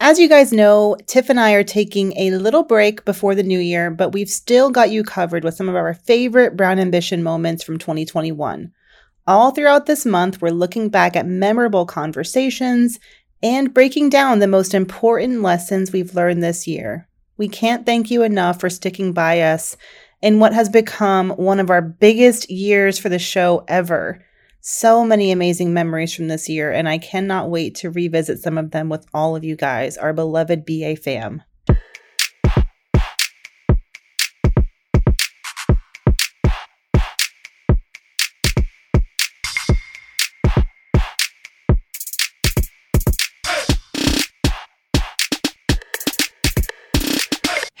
As you guys know, Tiff and I are taking a little break before the new year, but we've still got you covered with some of our favorite Brown Ambition moments from 2021. All throughout this month, we're looking back at memorable conversations and breaking down the most important lessons we've learned this year. We can't thank you enough for sticking by us in what has become one of our biggest years for the show ever. So many amazing memories from this year, and I cannot wait to revisit some of them with all of you guys, our beloved BA fam.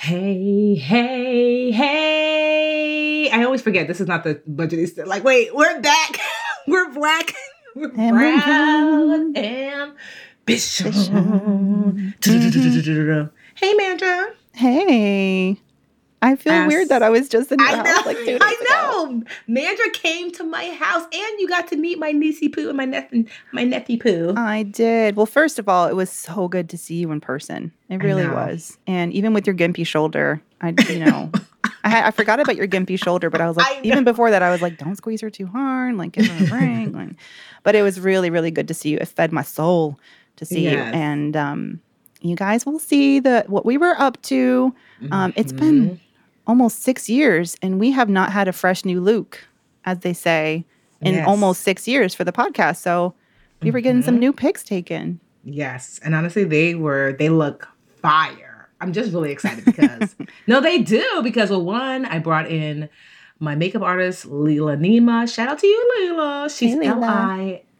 Hey. I always forget this is not the budget. Like, wait, we're back. We're black. We're brown. Ambition. Hey, Mandra. Hey. I feel weird that I was just in your house like 2 days ago. Mandra came to my house, and you got to meet my niecey Pooh and my nephew Pooh. I did. Well, first of all, it was so good to see you in person. It really was. And even with your gimpy shoulder, I forgot about your gimpy shoulder, but I was like, even before that, I was like, don't squeeze her too hard, like give her a break. But it was really, really good to see you. It fed my soul to see you. And you guys will see what we were up to. It's been almost 6 years, and we have not had a fresh new Luke, as they say, in almost 6 years for the podcast. So we were getting some new pics taken. Yes, and honestly, they look fire. I'm just really excited because, well, one, I brought in my makeup artist, Lila Nima. Shout out to you, Lila. She's Lilaneema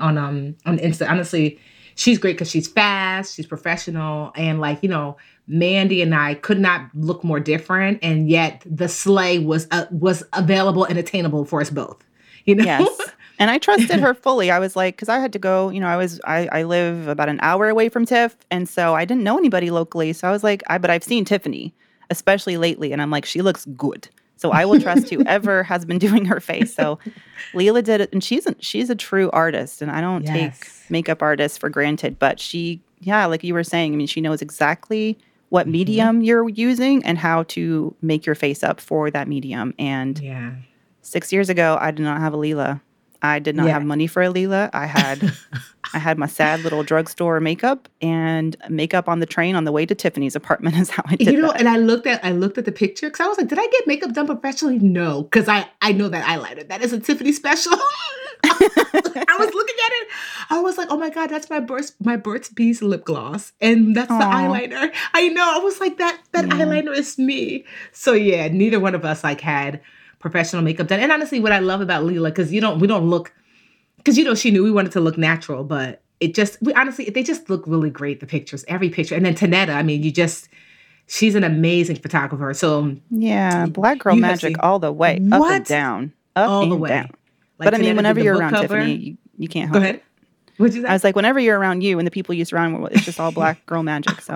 on Insta. Honestly, she's great because she's fast, she's professional, and Mandy and I could not look more different, and yet the sleigh was available and attainable for us both, Yes. And I trusted her fully. I was like, because I had to go, I live about an hour away from Tiff. And so I didn't know anybody locally. So I was like, but I've seen Tiffany, especially lately. And I'm like, she looks good. So I will trust whoever has been doing her face. So Lila did it. And she's a true artist. And I don't take makeup artists for granted. But she, like you were saying, she knows exactly what medium you're using and how to make your face up for that medium. And 6 years ago, I did not have a Lila. I did not have money for a Lila. I had my sad little drugstore makeup and makeup on the train on the way to Tiffany's apartment is how I did that. And I looked at the picture because I was like, did I get makeup done professionally? No, because I know that eyeliner. That is a Tiffany special. I was looking at it. I was like, oh my God, that's my Burt's Bees lip gloss. And that's the eyeliner. I know. I was like, that eyeliner is me. So yeah, neither one of us had professional makeup done. And honestly, what I love about Lila, because we don't look, because she knew we wanted to look natural, but they just look really great, the pictures, every picture. And then Tanetta, she's an amazing photographer. So yeah, black girl magic all the way, up and down, down. Like, but Tanetta, whenever you're around Tiffany, you can't help it. Go ahead. What'd you say? I was like, whenever you're around you and the people you surround with, it's just all black girl magic. So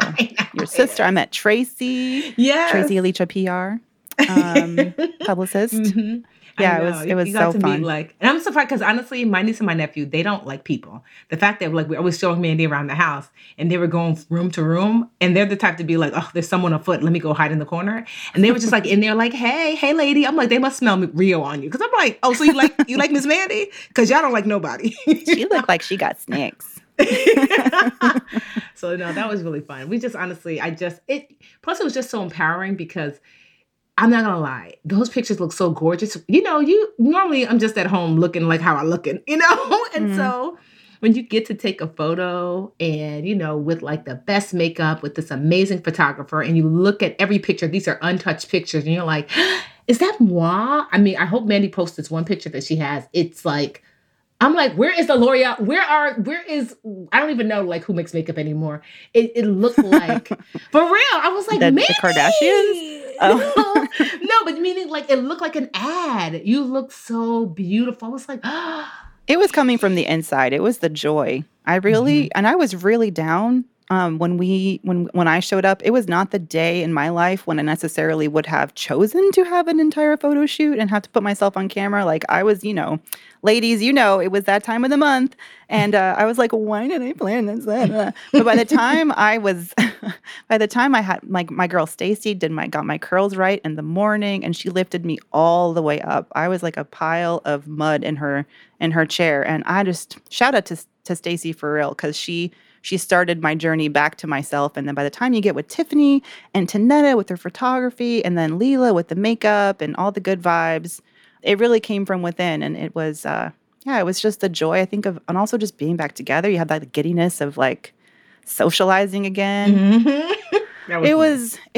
your sister, I met Tracy. Yeah, Tracy Alisha PR. Publicist. Yeah, it was so fun. And I'm surprised because honestly, my niece and my nephew, they don't like people. The fact that we always showing Mandy around the house, and they were going room to room, and they're the type to be like, oh, there's someone afoot. Let me go hide in the corner. And they were just like in there, like, hey, lady. I'm like, they must smell Rio on you because I'm like, oh, so you like Miss Mandy because y'all don't like nobody. She looked like she got snacks. So no, that was really fun. We just honestly, plus it was just so empowering because I'm not going to lie. Those pictures look so gorgeous. You know, normally I'm just at home looking like how I'm looking, you know? And so when you get to take a photo and, you know, with like the best makeup with this amazing photographer and you look at every picture, these are untouched pictures and you're like, is that moi? I mean, I hope Mandy posts this one picture that she has. It's like, I'm like, where is the L'Oreal? I don't even know like who makes makeup anymore. It looked like, for real. I was like, Mandy. The Kardashians? Oh. No, but meaning like, it looked like an ad. You look so beautiful. I was like, It was coming from the inside. It was the joy. I was really down when I showed up. It was not the day in my life when I necessarily would have chosen to have an entire photo shoot and have to put myself on camera. Like I was, you know, ladies, you know, it was that time of the month. And I was like, why did I plan this? But by the time I had like my girl Stacy got my curls right in the morning and she lifted me all the way up. I was like a pile of mud in her chair. And I just shout out to Stacy for real, because she started my journey back to myself. And then by the time you get with Tiffany and Tanetta with her photography and then Lila with the makeup and all the good vibes, it really came from within. And it was, it was just the joy, I think, of, and also just being back together. You have that giddiness of like socializing again. Mm-hmm. It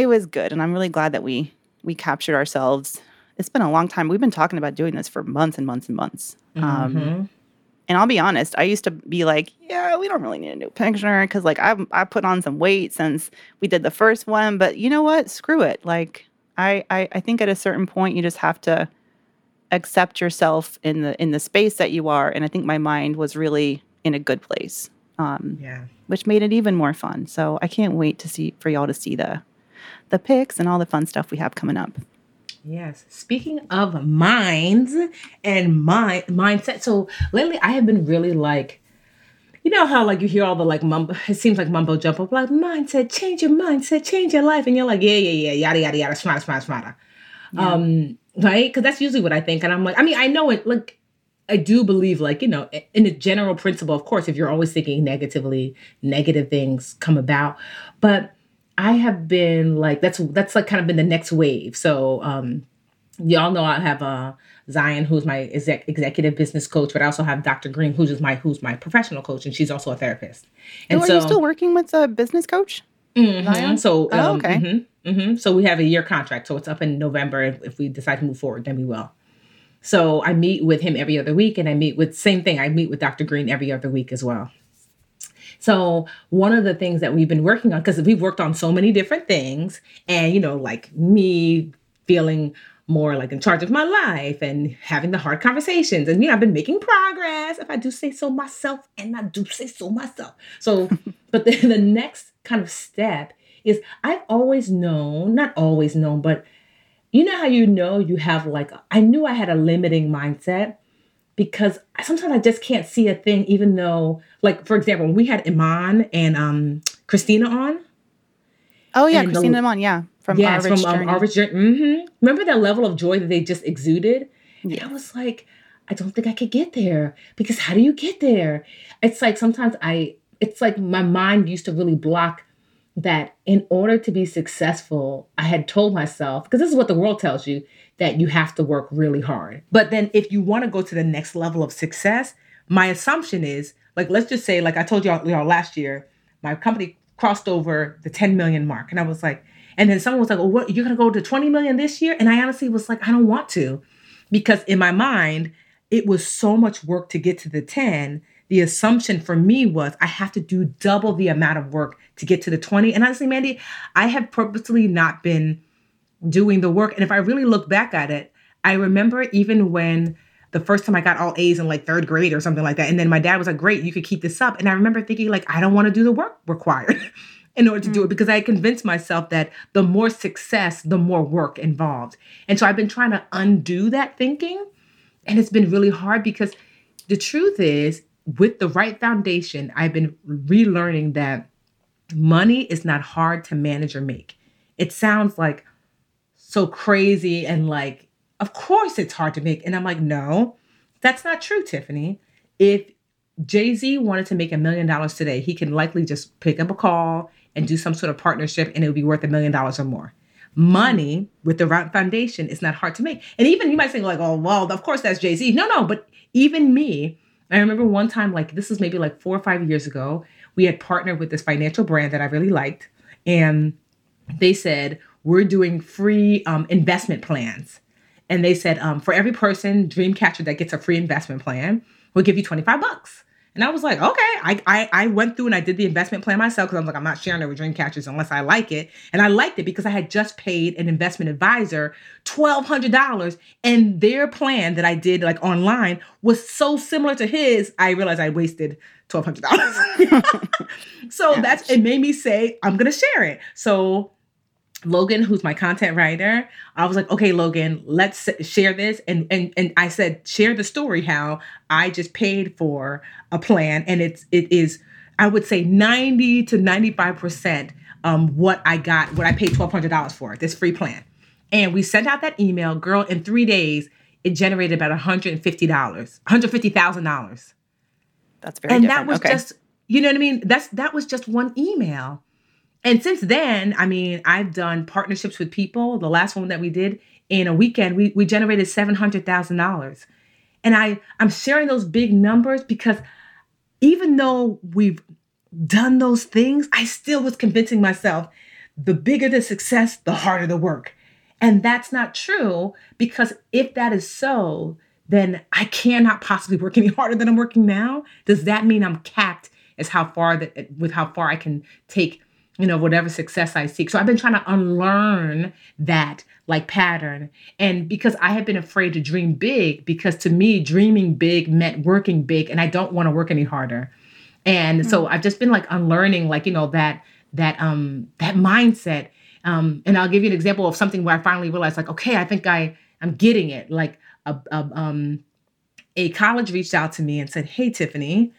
was good. And I'm really glad that we captured ourselves. It's been a long time. We've been talking about doing this for months and months and months. And I'll be honest, I used to be like, yeah, we don't really need a new picture because, like, I put on some weight since we did the first one. But you know what? Screw it. Like, I think at a certain point you just have to accept yourself in the space that you are. And I think my mind was really in a good place, which made it even more fun. So I can't wait for y'all to see the pics and all the fun stuff we have coming up. Yes. Speaking of minds and mindset. So lately I have been really like, you know how like you hear all the like mumbo, it seems like mumbo jumbo, like mindset, change your mindset, change your life. And you're like, yeah, yada, yada, yada, smarter. Yeah. Right? Because that's usually what I think. And I'm like, I mean, I know it, like, I do believe like, you know, in the general principle, of course, if you're always thinking negatively, negative things come about. But I have been like, that's like kind of been the next wave. So y'all know I have Zion, who's my executive business coach, but I also have Dr. Green, who's just my professional coach, and she's also a therapist. And so, are you still working with a business coach? Mm-hmm. Zion? So okay. Mm-hmm, mm-hmm. So we have a year contract, so it's up in November. If we decide to move forward, then we will. So I meet with him every other week, and I meet with Dr. Green every other week as well. So one of the things that we've been working on, because we've worked on so many different things and, you know, like me feeling more like in charge of my life and having the hard conversations and, you know, I've been making progress if I do say so myself and I do say so myself. So, but the next kind of step is I've always known, not always known, but you know how you know you have like, I knew I had a limiting mindset. Because sometimes I just can't see a thing, even though, like, for example, when we had Iman and Christina on. Oh, yeah, Christina and Iman, yeah. From Arvish Journey. Mm-hmm. Remember that level of joy that they just exuded? Yeah. And I was like, I don't think I could get there. Because how do you get there? It's like sometimes it's like my mind used to really block that in order to be successful, I had told myself, because this is what the world tells you, that you have to work really hard. But then if you want to go to the next level of success, my assumption is, like, let's just say, like I told y'all last year, my company crossed over the 10 million mark. And I was like, and then someone was like, oh, what, you're going to go to 20 million this year? And I honestly was like, I don't want to. Because in my mind, it was so much work to get to the 10. The assumption for me was I have to do double the amount of work to get to the 20. And honestly, Mandy, I have purposely not been doing the work. And if I really look back at it, I remember even when the first time I got all A's in like third grade or something like that. And then my dad was like, great, you could keep this up. And I remember thinking like, I don't want to do the work required in order to do it because I convinced myself that the more success, the more work involved. And so I've been trying to undo that thinking. And it's been really hard because the truth is, with the right foundation, I've been relearning that money is not hard to manage or make. It sounds like so crazy and like, of course it's hard to make. And I'm like, no, that's not true, Tiffany. If Jay-Z wanted to make $1 million today, he can likely just pick up a call and do some sort of partnership, and it would be worth $1 million or more. Money with the right foundation is not hard to make. And even you might think like, oh, well, of course that's Jay-Z. No, but even me, I remember one time, like this is maybe like 4 or 5 years ago, we had partnered with this financial brand that I really liked. And they said, we're doing free investment plans. And they said, for every person, Dreamcatcher, that gets a free investment plan, we'll give you $25. And I was like, okay, I went through and I did the investment plan myself because I'm like, I'm not sharing it with Dreamcatchers unless I like it. And I liked it because I had just paid an investment advisor $1,200, and their plan that I did like online was so similar to his, I realized I wasted $1,200. So ouch. It made me say, I'm going to share it. So Logan, who's my content writer, I was like, okay, Logan, let's share this. And I said, share the story how I just paid for a plan. And it is, I would say 90 to 95% what I paid $1,200 for, this free plan. And we sent out that email, girl, in 3 days, it generated about $150,000. That's very different. And that was just, you know what I mean? That was just one email. And since then, I mean, I've done partnerships with people. The last one that we did in a weekend, we generated $700,000. And I'm sharing those big numbers because even though we've done those things, I still was convincing myself the bigger the success, the harder the work. And that's not true, because if that is so, then I cannot possibly work any harder than I'm working now. Does that mean I'm capped as how far I can take, you know, whatever success I seek? So I've been trying to unlearn that like pattern. And because I have been afraid to dream big, because to me, dreaming big meant working big, and I don't want to work any harder. And so I've just been like unlearning, like, you know, that mindset. And I'll give you an example of something where I finally realized like, okay, I think I'm getting it. Like a college reached out to me and said, hey, Tiffany,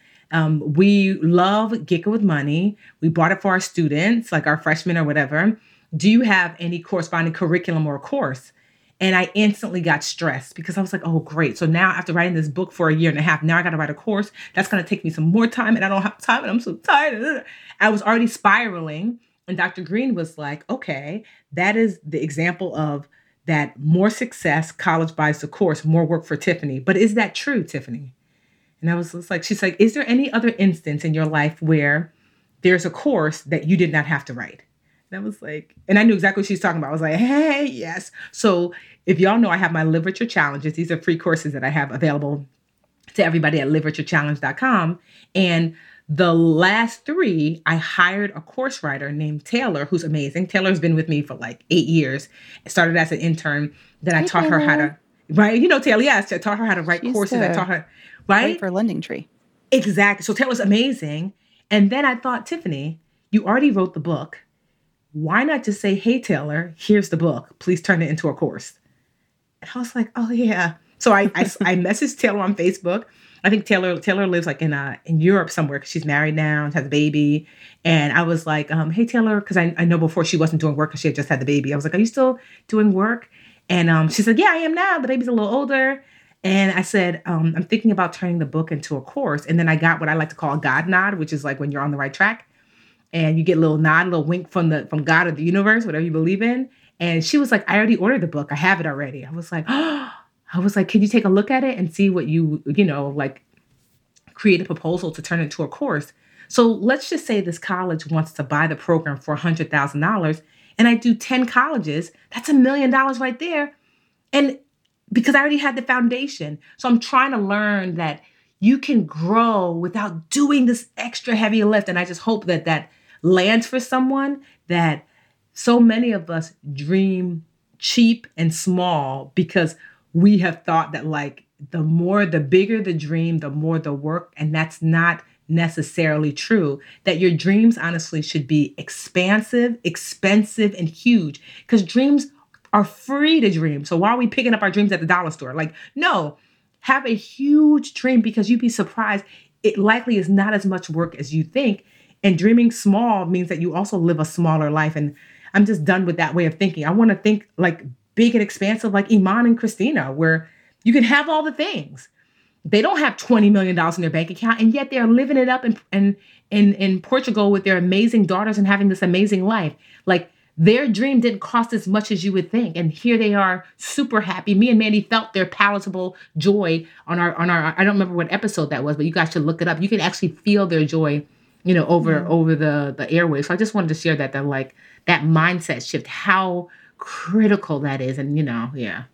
we love Giggle with Money. We bought it for our students, like our freshmen or whatever. Do you have any corresponding curriculum or course? And I instantly got stressed because I was like, oh, great. So now after writing this book for a year and a half, now I got to write a course. That's going to take me some more time, and I don't have time, and I'm so tired. I was already spiraling. And Dr. Green was like, okay, that is the example of that more success, college buys the course, more work for Tiffany. But is that true, Tiffany? And I was just like, she's like, is there any other instance in your life where there's a course that you did not have to write? And I was like, and I knew exactly what she's talking about. I was like, hey, yes. So if y'all know, I have my literature challenges. These are free courses that I have available to everybody at literaturechallenge.com. And the last three, I hired a course writer named Taylor, who's amazing. Taylor's been with me for like 8 years. I started as an intern. Then I taught her how to, right? You know, Taylor, yes. I taught her how to write courses. I taught her... Right? For Lending Tree. Exactly. So Taylor's amazing. And then I thought, Tiffany, you already wrote the book. Why not just say, hey, Taylor, here's the book. Please turn it into a course. And I was like, oh, yeah. So I messaged Taylor on Facebook. I think Taylor lives like in Europe somewhere because she's married now and has a baby. And I was like, hey, Taylor, because I know before she wasn't doing work because she had just had the baby. I was like, are you still doing work? And she said, yeah, I am now. The baby's a little older. And I said, I'm thinking about turning the book into a course. And then I got what I like to call a God nod, which is like when you're on the right track and you get a little nod, a little wink from God or the universe, whatever you believe in. And she was like, I already ordered the book. I have it already. I was like, oh, can you take a look at it and see what you create a proposal to turn into a course? So let's just say this college wants to buy the program for $100,000 and I do 10 colleges. That's $1 million right there. And because I already had the foundation. So I'm trying to learn that you can grow without doing this extra heavy lift. And I just hope that lands for someone, that so many of us dream cheap and small because we have thought that like the bigger the dream, the more the work. And that's not necessarily true, that your dreams honestly should be expansive, expensive, and huge, because dreams are free to dream. So why are we picking up our dreams at the dollar store? Like, no, have a huge dream, because you'd be surprised. It likely is not as much work as you think. And dreaming small means that you also live a smaller life. And I'm just done with that way of thinking. I want to think like big and expansive, like Iman and Christina, where you can have all the things. They don't have $20 million in their bank account, and yet they're living it up in Portugal with their amazing daughters and having this amazing life. Like, their dream didn't cost as much as you would think. And here they are, super happy. Me and Mandy felt their palatable joy on our, I don't remember what episode that was, but you guys should look it up. You can actually feel their joy, you know, over the airwaves. So I just wanted to share that like that mindset shift, how critical that is. And, you know, yeah.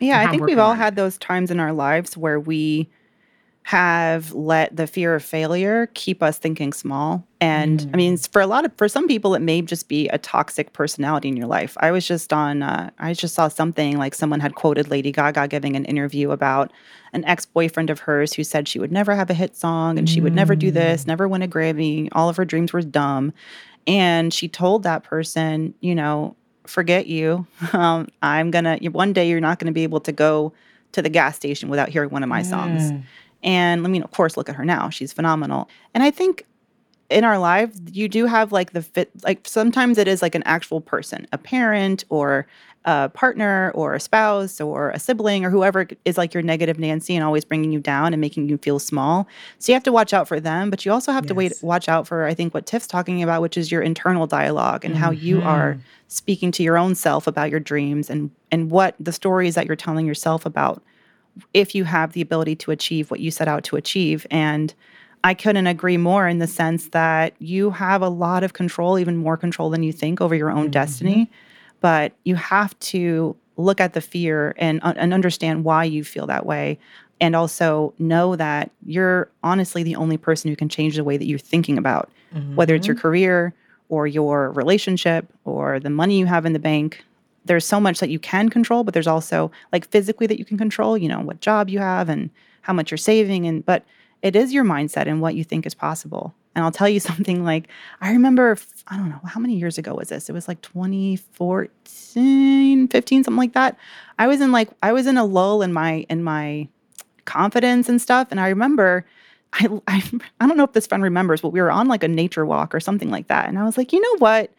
Yeah, I think we've all had those times in our lives where we have let the fear of failure keep us thinking small. And I mean, for some people, it may just be a toxic personality in your life. I was just I just saw something like someone had quoted Lady Gaga giving an interview about an ex-boyfriend of hers who said she would never have a hit song and she would never do this, never win a Grammy. All of her dreams were dumb. And she told that person, you know, forget you. One day you're not going to be able to go to the gas station without hearing one of my songs. And I mean, of course, look at her now. She's phenomenal. And I think in our lives, you do have like the fit, like sometimes it is like an actual person, a parent or a partner or a spouse or a sibling or whoever is like your negative Nancy and always bringing you down and making you feel small. So you have to watch out for them, but you also have to watch out for, I think, what Tiff's talking about, which is your internal dialogue and how you are speaking to your own self about your dreams and what the stories that you're telling yourself about if you have the ability to achieve what you set out to achieve. And I couldn't agree more in the sense that you have a lot of control, even more control than you think, over your own destiny. But you have to look at the fear and understand why you feel that way. And also know that you're honestly the only person who can change the way that you're thinking about, whether it's your career or your relationship or the money you have in the bank. There's so much that you can control, but there's also like physically that you can control, you know, what job you have and how much you're saving. But it is your mindset and what you think is possible. And I'll tell you something, like, I remember, I don't know, how many years ago was this? It was like 2014, 15, something like that. I was in a lull in my confidence and stuff. And I remember, I don't know if this friend remembers, but we were on like a nature walk or something like that. And I was like, you know what?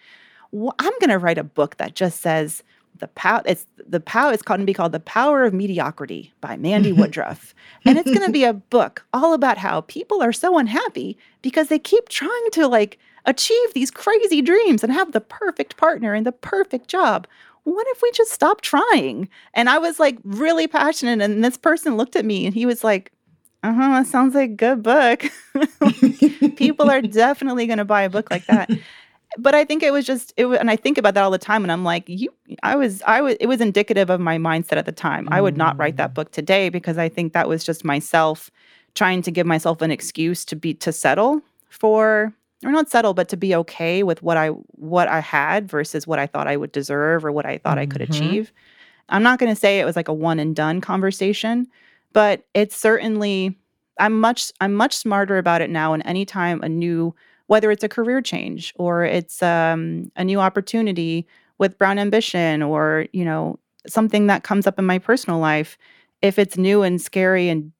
I'm going to write a book that just says it's going to be called The Power of Mediocrity by Mandy Woodruff. And it's going to be a book all about how people are so unhappy because they keep trying to like achieve these crazy dreams and have the perfect partner and the perfect job. What if we just stop trying? And I was like really passionate. And this person looked at me and he was like, that sounds like a good book. People are definitely going to buy a book like that. But I think and I think about that all the time, and I'm like, it was indicative of my mindset at the time. I would not write that book today because I think that was just myself trying to give myself an excuse to be okay with what I had versus what I thought I would deserve or what I thought I could achieve. I'm not going to say it was like a one and done conversation, but it's certainly, I'm much smarter about it now. And anytime whether it's a career change or it's a new opportunity with Brown Ambition or, you know, something that comes up in my personal life, if it's new and scary and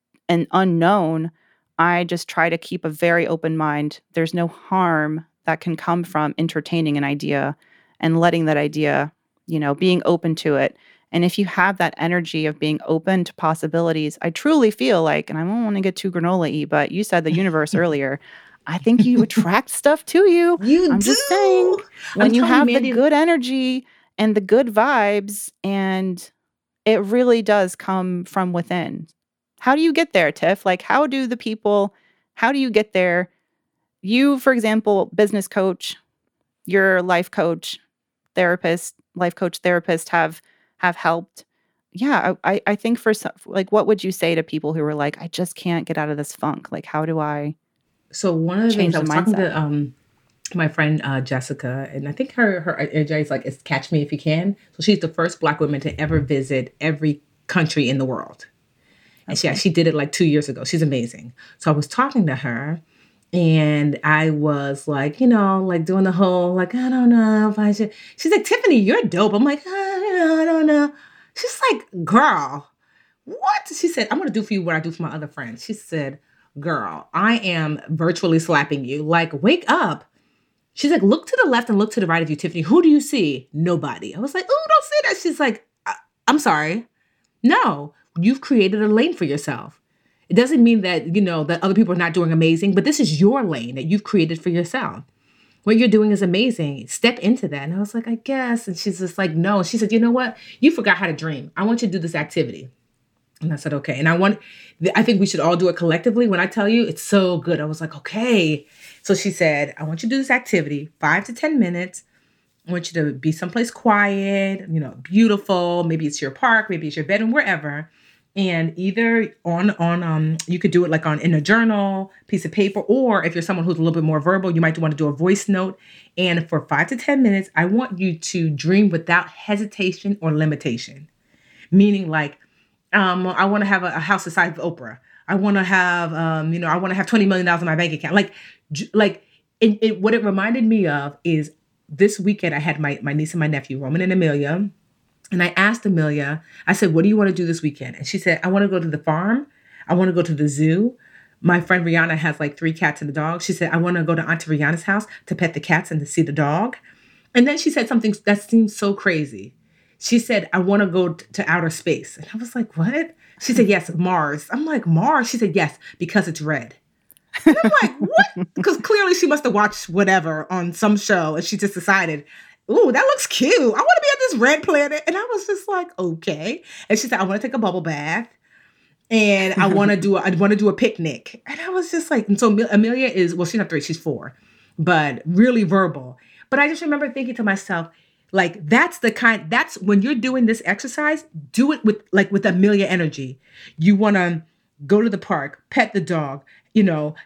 unknown, I just try to keep a very open mind. There's no harm that can come from entertaining an idea and letting that idea, you know, being open to it. And if you have that energy of being open to possibilities, I truly feel like, and I don't want to get too granola-y, but you said the universe earlier, I think you attract stuff to you. You I'm do. Just saying, when you have the good energy and the good vibes, and it really does come from within. How do you get there, Tiff? Like, how do you get there? You, for example, business coach, your life coach, therapist have helped. Yeah, I think for some, like, what would you say to people who were like, I just can't get out of this funk? Like, how do I? So one of the things I was talking to my friend Jessica, and I think her is like, it's catch me if you can. So she's the first Black woman to ever visit every country in the world. And she did it like 2 years ago. She's amazing. So I was talking to her and I was like, you know, like doing the whole, like, I don't know if I should. She's like, Tiffany, you're dope. I'm like, I don't know. She's like, girl, what? She said, I'm going to do for you what I do for my other friends. She said, girl, I am virtually slapping you. Like, wake up. She's like, look to the left and look to the right of you, Tiffany. Who do you see? Nobody. I was like, oh, don't say that. She's like, I'm sorry. No, you've created a lane for yourself. It doesn't mean that, you know, that other people are not doing amazing, but this is your lane that you've created for yourself. What you're doing is amazing. Step into that. And I was like, I guess. And she's just like, no. And she said, you know what? You forgot how to dream. I want you to do this activity. And I said, okay. And I think we should all do it collectively. When I tell you, it's so good. I was like, okay. So she said, I want you to do this activity, 5 to 10 minutes. I want you to be someplace quiet, you know, beautiful. Maybe it's your park, maybe it's your bedroom, wherever. And either you could do it like in a journal, piece of paper, or if you're someone who's a little bit more verbal, you might want to do a voice note. And for 5 to 10 minutes, I want you to dream without hesitation or limitation. Meaning like, I want to have a house the size of Oprah. I want to have, I want to have $20 million in my bank account. What it reminded me of is this weekend I had my niece and my nephew, Roman and Amelia. And I asked Amelia, I said, what do you want to do this weekend? And she said, I want to go to the farm. I want to go to the zoo. My friend Rihanna has 3 cats and a dog. She said, I want to go to Auntie Rihanna's house to pet the cats and to see the dog. And then she said something that seemed so crazy. She said, I want to go to outer space. And I was like, what? She said, yes, Mars. I'm like, Mars? She said, yes, because it's red. And I'm like, what? Because clearly she must have watched whatever on some show. And she just decided, ooh, that looks cute. I want to be on this red planet. And I was just like, okay. And she said, I want to take a bubble bath. And I want to do a picnic. And I was just like, and so Amelia is, well, she's not 3, she's 4. But really verbal. But I just remember thinking to myself, that's when you're doing this exercise, do it with Amelia energy. You want to go to the park, pet the dog,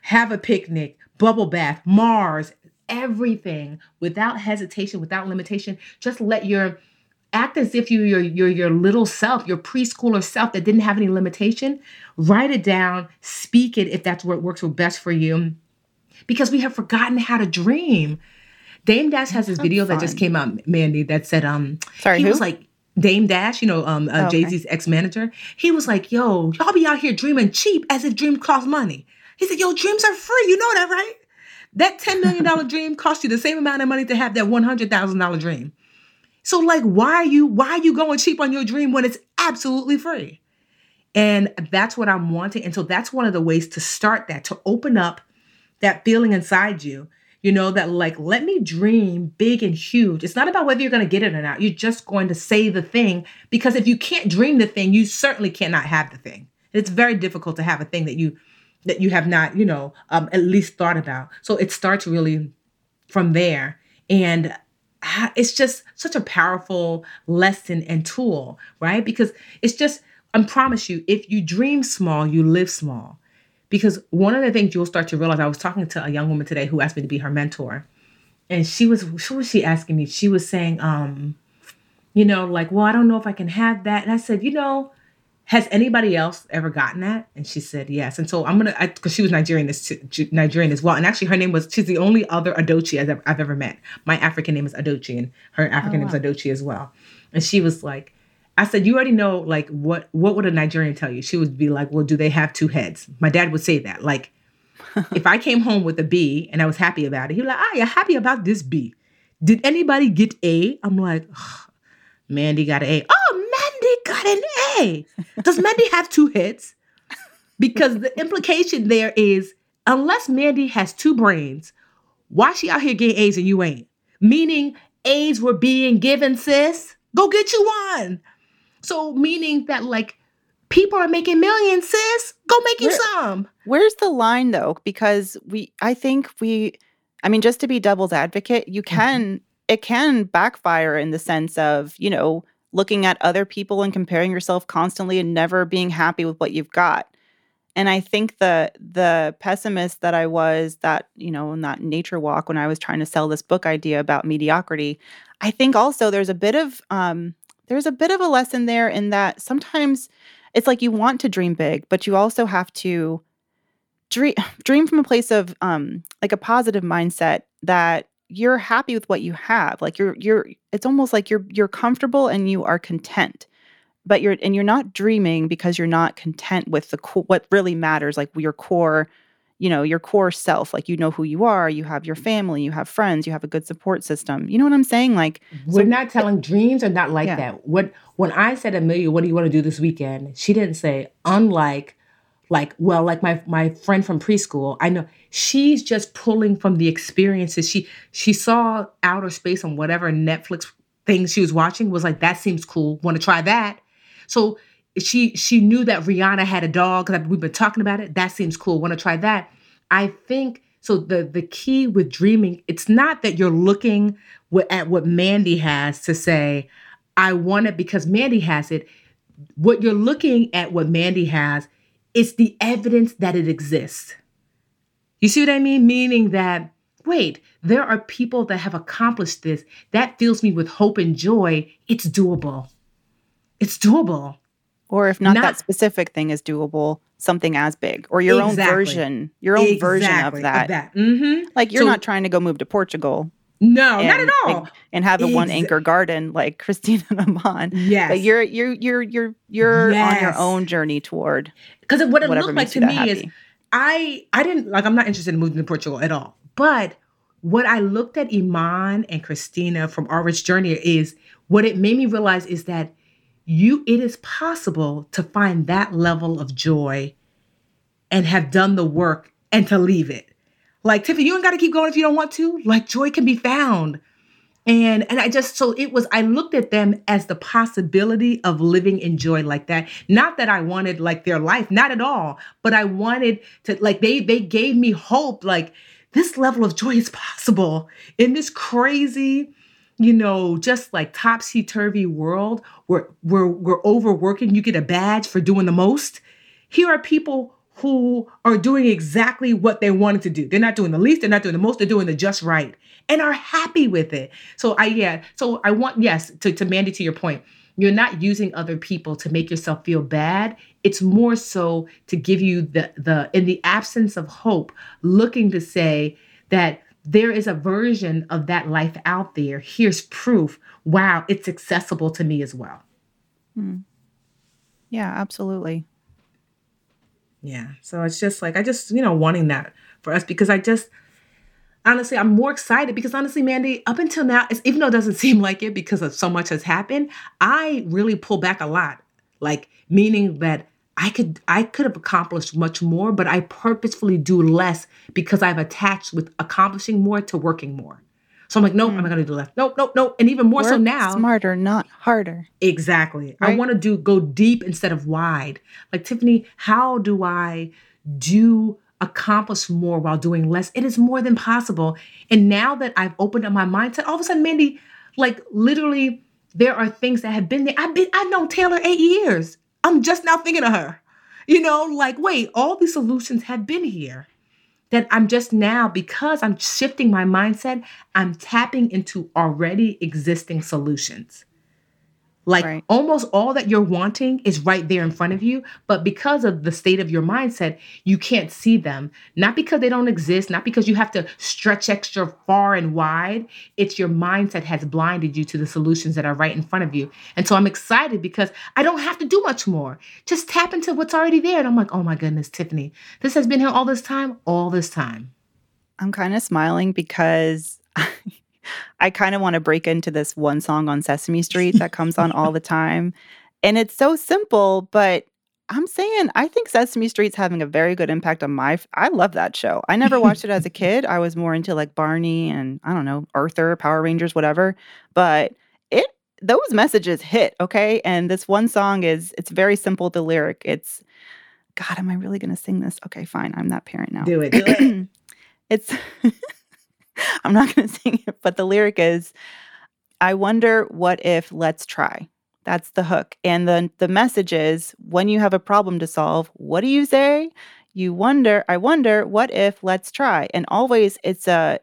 have a picnic, bubble bath, Mars, everything without hesitation, without limitation. Just let act as if your little self, your preschooler self that didn't have any limitation. Write it down, speak it if that's what works best for you. Because we have forgotten how to dream. Dame Dash has this video that just came out, Mandy, that said, was like, Dame Dash, Jay-Z's ex-manager. He was like, yo, y'all be out here dreaming cheap as if dreams cost money. He said, yo, dreams are free. You know that, right? That $10 million dream cost you the same amount of money to have that $100,000 dream. So why are you going cheap on your dream when it's absolutely free? And that's what I'm wanting. And so that's one of the ways to start that, to open up that feeling inside you. Let me dream big and huge. It's not about whether you're going to get it or not. You're just going to say the thing, because if you can't dream the thing, you certainly cannot have the thing. It's very difficult to have a thing that you have not, at least thought about. So it starts really from there. And it's just such a powerful lesson and tool, right? Because it's just, I promise you, if you dream small, you live small. Because one of the things you'll start to realize, I was talking to a young woman today who asked me to be her mentor. And what was she asking me? She was saying, well, I don't know if I can have that. And I said, has anybody else ever gotten that? And she said, yes. And so because she was Nigerian as well. And actually her name was, she's the only other Adochi I've ever met. My African name is Adochi and her African name is Adochi as well. And she was like, I said, you already know, what would a Nigerian tell you? She would be like, well, do they have 2 heads? My dad would say that. If I came home with a B and I was happy about it, he was like, you're happy about this B. Did anybody get A? I'm like, oh, Mandy got an A. Oh, Mandy got an A. Does Mandy have 2 heads? Because the implication there is, unless Mandy has 2 brains, why she out here getting A's and you ain't? Meaning A's were being given, sis. Go get you one. So meaning that people are making millions, sis, go make you some. Where's the line though? Because just to be devil's advocate, it can backfire in the sense of, looking at other people and comparing yourself constantly and never being happy with what you've got. And I think the pessimist that I was in that nature walk when I was trying to sell this book idea about mediocrity, I think also there's a bit of a lesson there in that sometimes it's like you want to dream big, but you also have to dream from a place of a positive mindset that you're happy with what you have. It's almost like you're comfortable and you are content, but you're not dreaming because you're not content with what really matters, your core self, who you are, you have your family, you have friends, you have a good support system. You know what I'm saying? Dreams are not like that. When I said, Amelia, what do you want to do this weekend? She didn't say, unlike, like my friend from preschool, I know she's just pulling from the experiences. She saw outer space on whatever Netflix thing she was watching, was like, that seems cool. Want to try that? So she knew that Rihanna had a dog, because we've been talking about it. That seems cool. Want to try that? I think so. The key with dreaming, it's not that you're looking at what Mandy has to say, I want it because Mandy has it. What you're looking at what Mandy has, it's the evidence that it exists. You see what I mean? Meaning that, wait, there are people that have accomplished this. That fills me with hope and joy. It's doable. It's doable. Or if not that specific thing is doable, something as big, or your own version, version of that. Mm-hmm. Like you're not trying to go move to Portugal. No, not at all. And have a one anchor garden like Christina and Iman. Yes. But you're on your own journey toward. Because what it looked like to me happy. Is I didn't like, I'm not interested in moving to Portugal at all. But what I looked at Iman and Christina from Arvish Journey is what it made me realize is that it is possible to find that level of joy and have done the work and to leave it. Like, Tiffany, you ain't got to keep going if you don't want to. Like, joy can be found. And I just, so it was, I looked at them as the possibility of living in joy like that. Not that I wanted like their life, not at all. But I wanted to, like, they gave me hope. Like, this level of joy is possible in this crazy, you know, just like topsy-turvy world where we're overworking. You get a badge for doing the most. Here are people who are doing exactly what they wanted to do. They're not doing the least, they're not doing the most, they're doing the just right and are happy with it. So I want, to Mandy, to your point, you're not using other people to make yourself feel bad. It's more so to give you the in the absence of hope, looking to say that there is a version of that life out there. Here's proof. Wow, it's accessible to me as well. Mm. Yeah, absolutely. Yeah. So it's just like, I just, you know, wanting that for us, because I just, honestly, I'm more excited because honestly, Mandy, up until now, even though it doesn't seem like it because of so much has happened, I really pull back a lot. Like, meaning that I could have accomplished much more, but I purposefully do less because I've attached with accomplishing more to working more. So I'm like, nope, I'm not going to do less. Nope. And even more work so now. Smarter, not harder. Exactly. Right? I want to go deep instead of wide. Like, Tiffany, how do I accomplish more while doing less? It is more than possible. And now that I've opened up my mindset, all of a sudden, Mandy, like literally there are things that have been there. I've known Taylor 8 years. I'm just now thinking of her. You know, like, wait, all these solutions have been here. That I'm just now, because I'm shifting my mindset, I'm tapping into already existing solutions. Like Almost all that you're wanting is right there in front of you. But because of the state of your mindset, you can't see them. Not because they don't exist, not because you have to stretch extra far and wide. It's your mindset has blinded you to the solutions that are right in front of you. And so I'm excited because I don't have to do much more. Just tap into what's already there. And I'm like, oh my goodness, Tiffany, this has been here all this time. I'm kind of smiling because I kind of want to break into this one song on Sesame Street that comes on all the time. And it's so simple, but I'm saying I think Sesame Street's having a very good impact on I love that show. I never watched it as a kid. I was more into like Barney and, I don't know, Arthur, Power Rangers, whatever. But those messages hit, okay? And this one song it's very simple, the lyric. It's, God, am I really going to sing this? Okay, fine. I'm that parent now. Do it. It's... I'm not going to sing it, but the lyric is, I wonder what if, let's try. That's the hook. And the message is, when you have a problem to solve, what do you say? I wonder, what if, let's try. And always it's a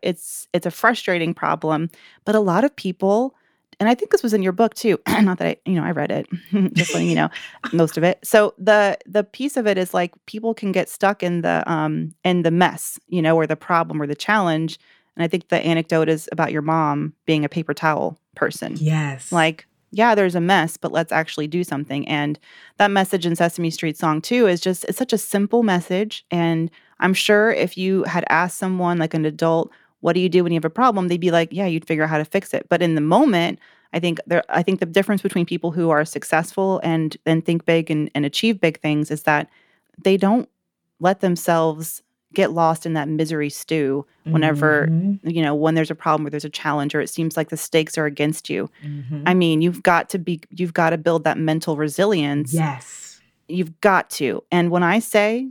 frustrating problem, but a lot of people, and I think this was in your book too, not that I read it, just letting you know, most of it. So the piece of it is like people can get stuck in the mess, you know, or the problem or the challenge. And I think the anecdote is about your mom being a paper towel person. Yes. Like, yeah, there's a mess, but let's actually do something. And that message in Sesame Street song too is just, it's such a simple message. And I'm sure if you had asked someone, like an adult, what do you do when you have a problem? They'd be like, yeah, you'd figure out how to fix it. But in the moment, I think the difference between people who are successful and think big and achieve big things is that they don't let themselves get lost in that misery stew whenever, you know, when there's a problem or there's a challenge or it seems like the stakes are against you. I mean, you've got to build that mental resilience. Yes. You've got to. And when I say,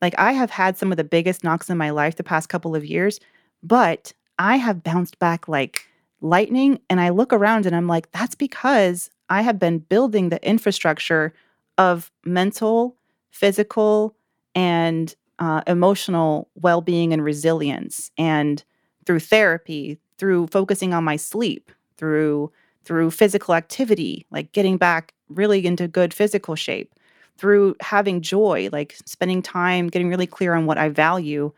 like, I have had some of the biggest knocks in my life the past couple of years, but I have bounced back like lightning. And I look around and I'm like, that's because I have been building the infrastructure of mental, physical, and emotional well-being and resilience, and through therapy, through focusing on my sleep, through physical activity, like getting back really into good physical shape, through having joy, like spending time, getting really clear on what I value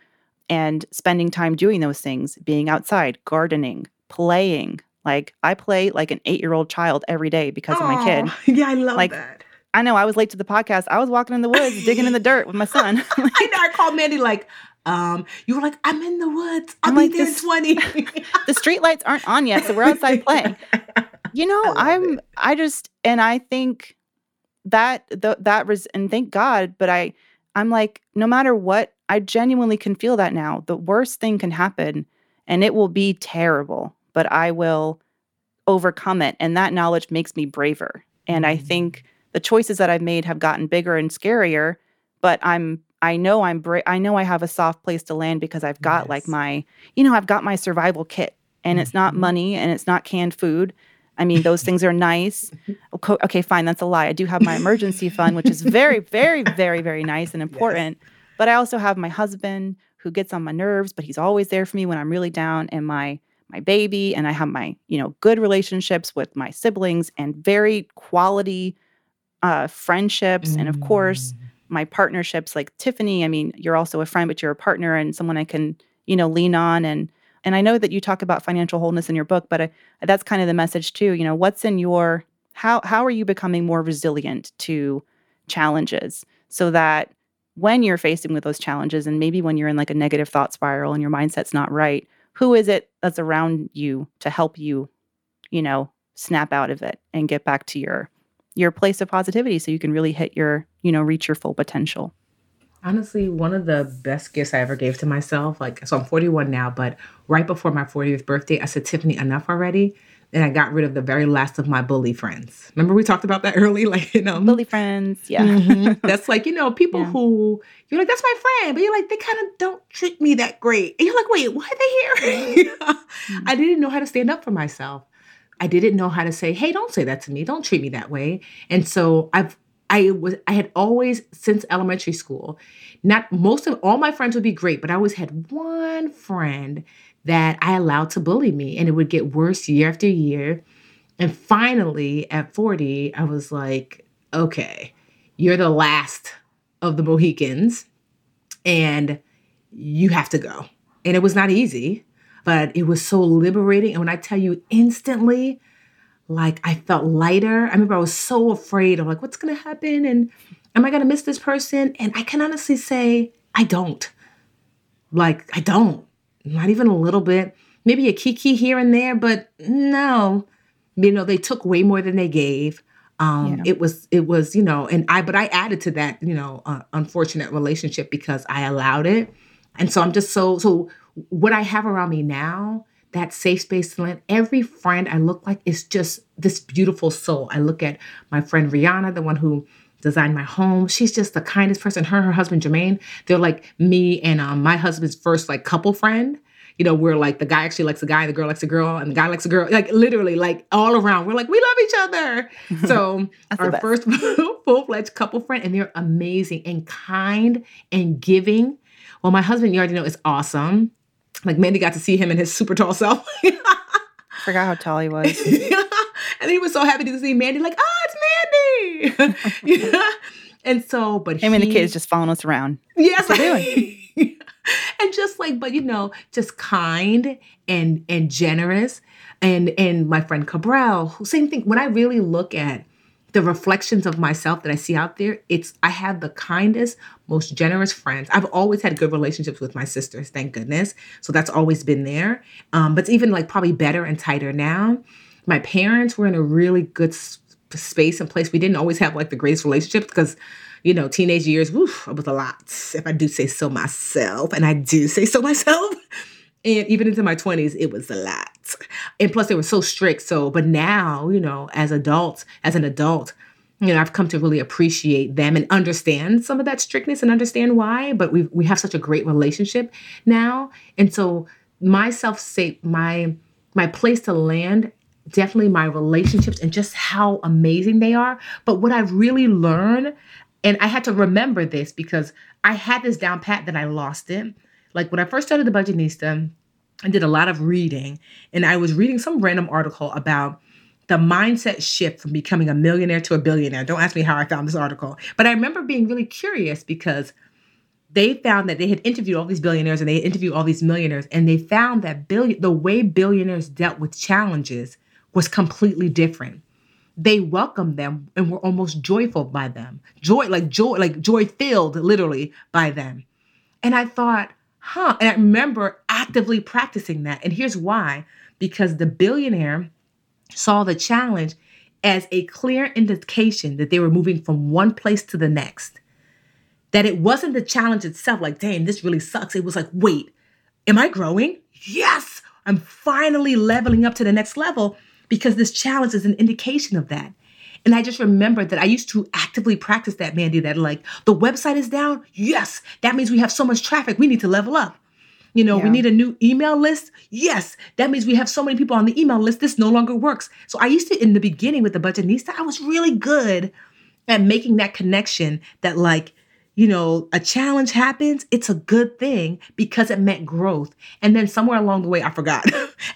and spending time doing those things, being outside, gardening, playing. Like I play like an 8-year-old child every day because of my kid. Yeah, I love that. I know, I was late to the podcast. I was walking in the woods, digging in the dirt with my son. Like, I know, I called Mandy like, you were like, I'm in the woods. I'll be like, there in 20. The streetlights aren't on yet, so we're outside playing. You know, I think that, and thank God, but I'm like, no matter what, I genuinely can feel that now. The worst thing can happen, and it will be terrible, but I will overcome it. And that knowledge makes me braver. And I think the choices that I've made have gotten bigger and scarier, but I know I have a soft place to land because I've got like my, you know, I've got my survival kit, and it's not money and it's not canned food. I mean, those things are nice. Okay, fine, that's a lie. I do have my emergency fund, which is very, very, very, very nice and important. Yes. But I also have my husband who gets on my nerves, but he's always there for me when I'm really down, and my baby, and I have my, you know, good relationships with my siblings and very quality friendships, and of course my partnerships like Tiffany. I mean, you're also a friend, but you're a partner and someone I can, you know, lean on. And I know that you talk about financial wholeness in your book, but that's kind of the message too. You know, what's in your, how are you becoming more resilient to challenges so that when you're facing with those challenges, and maybe when you're in like a negative thought spiral and your mindset's not right, who is it that's around you to help you, you know, snap out of it and get back to your place of positivity so you can really hit your, you know, reach your full potential? Honestly, one of the best gifts I ever gave to myself, like, so I'm 41 now, but right before my 40th birthday, I said, Tiffany, enough already. And I got rid of the very last of my bully friends. Remember we talked about that early? Like, you know. Bully friends, yeah. That's like, you know, people who, you're like, that's my friend. But you're like, they kind of don't treat me that great. And you're like, wait, why are they here? I didn't know how to stand up for myself. I didn't know how to say, hey, don't say that to me. Don't treat me that way. And so I had always, since elementary school, all my friends would be great, but I always had one friend that I allowed to bully me, and it would get worse year after year. And finally at 40, I was like, okay, you're the last of the Mohicans and you have to go. And it was not easy, but it was so liberating. And when I tell you instantly, like, I felt lighter. I remember I was so afraid. I'm like, what's going to happen? And am I going to miss this person? And I can honestly say, I don't. Like, I don't. Not even a little bit. Maybe a kiki here and there, but no. You know, they took way more than they gave. It was, you know, but I added to that, you know, unfortunate relationship because I allowed it. And so I'm just so what I have around me now, that safe space to land, every friend I look like is just this beautiful soul. I look at my friend Rihanna, the one who designed my home. She's just the kindest person. Her and her husband, Jermaine, they're like me and my husband's first like couple friend. You know, we're like the guy actually likes the guy, the girl likes the girl, and the guy likes the girl. Like literally, like all around, we're like, we love each other. So our first full-fledged couple friend, and they're amazing and kind and giving. Well, my husband, you already know, is awesome. Like Mandy got to see him in his super tall self. Forgot how tall he was. And he was so happy to see Mandy, like, oh, it's Mandy. Yeah. And so, but him and the kids just following us around. Yes. What's he doing? And just like, but you know, just kind and generous. And my friend Cabral, same thing. When I really look at the reflections of myself that I see out there, I have the kindest, most generous friends. I've always had good relationships with my sisters, thank goodness. So that's always been there. But it's even like probably better and tighter now. My parents were in a really good space and place. We didn't always have like the greatest relationships because, you know, teenage years, woof, it was a lot, if I do say so myself. And I do say so myself. And even into my 20s, it was a lot. And plus they were so strict. So, but now, you know, as an adult, you know, I've come to really appreciate them and understand some of that strictness and understand why, but we have such a great relationship now. And so my self-safe, my place to land, definitely my relationships and just how amazing they are. But what I really learned, and I had to remember this because I had this down pat, then I lost it. Like when I first started the Budgetista, I did a lot of reading, and I was reading some random article about the mindset shift from becoming a millionaire to a billionaire. Don't ask me how I found this article. But I remember being really curious because they found that they had interviewed all these billionaires and they interviewed all these millionaires. And they found that the way billionaires dealt with challenges was completely different. They welcomed them and were almost joyful by them. Joy filled literally by them. And I thought, huh. And I remember actively practicing that. And here's why, because the billionaire saw the challenge as a clear indication that they were moving from one place to the next, that it wasn't the challenge itself. Like, damn, this really sucks. It was like, wait, am I growing? Yes, I'm finally leveling up to the next level because this challenge is an indication of that. And I just remembered that I used to actively practice that, Mandy, that like the website is down. Yes, that means we have so much traffic. We need to level up. You know, yeah. We need a new email list. Yes, that means we have so many people on the email list. This no longer works. So I used to, in the beginning with the Budgetista, I was really good at making that connection that like, you know, a challenge happens. It's a good thing because it meant growth. And then somewhere along the way, I forgot.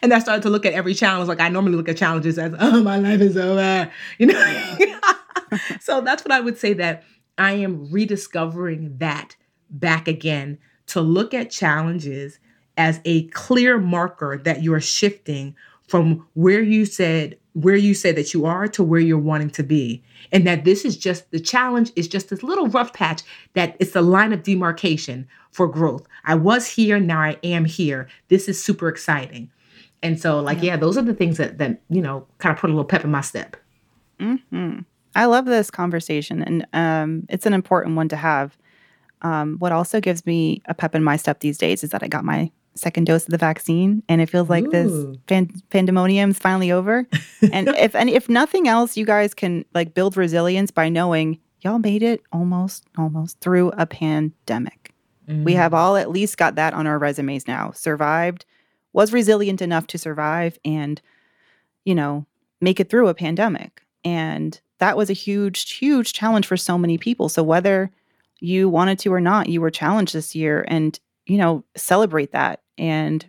And I started to look at every challenge. Like I normally look at challenges as, oh, my life is over. You know, So that's what I would say, that I am rediscovering that back again, to look at challenges as a clear marker that you're shifting from where you said that you are to where you're wanting to be. And that this is just, the challenge is just this little rough patch that it's the line of demarcation for growth. I was here, now I am here. This is super exciting. And so like, yeah those are the things that, you know, kind of put a little pep in my step. Mm-hmm. I love this conversation, and it's an important one to have. What also gives me a pep in my step these days is that I got my second dose of the vaccine, and it feels like this pandemonium is finally over. And if nothing else, you guys can like build resilience by knowing y'all made it almost through a pandemic. Mm-hmm. We have all at least got that on our resumes now. Survived, was resilient enough to survive and, you know, make it through a pandemic. And that was a huge, huge challenge for so many people. So whether you wanted to or not, you were challenged this year, and, you know, celebrate that and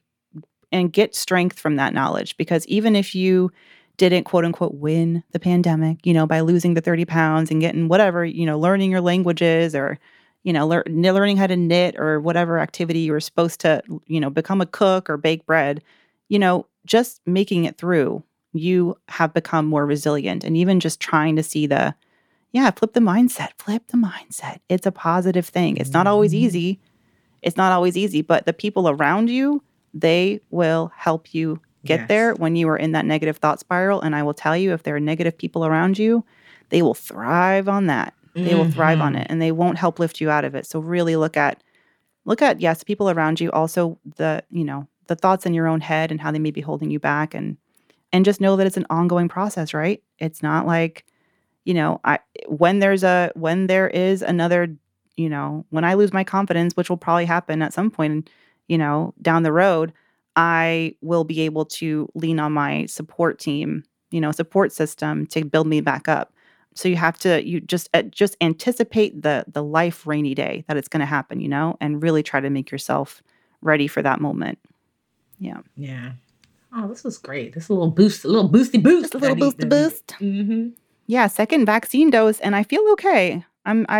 get strength from that knowledge. Because even if you didn't quote unquote win the pandemic, you know, by losing the 30 pounds and getting whatever, you know, learning your languages or, you know, learning how to knit or whatever activity you were supposed to, you know, become a cook or bake bread, you know, just making it through, you have become more resilient. And even just trying to see the, flip the mindset. It's a positive thing. It's not always easy. But the people around you, they will help you get there when you are in that negative thought spiral. And I will tell you, if there are negative people around you, they will thrive on that. They will thrive on it, and they won't help lift you out of it. So really look at, yes, people around you, also the, you know, the thoughts in your own head and how they may be holding you back, and just know that it's an ongoing process, right? It's not like, you know, when there is another, you know, when I lose my confidence, which will probably happen at some point, you know, down the road, I will be able to lean on my support team, you know, support system to build me back up. So you have to, you just anticipate the life rainy day that it's going to happen, you know, and really try to make yourself ready for that moment. Yeah. Yeah. Oh, this was great. This is a little boosty boost. Just a little boosty boost. Mm-hmm. Yeah, second vaccine dose, and I feel okay. I'm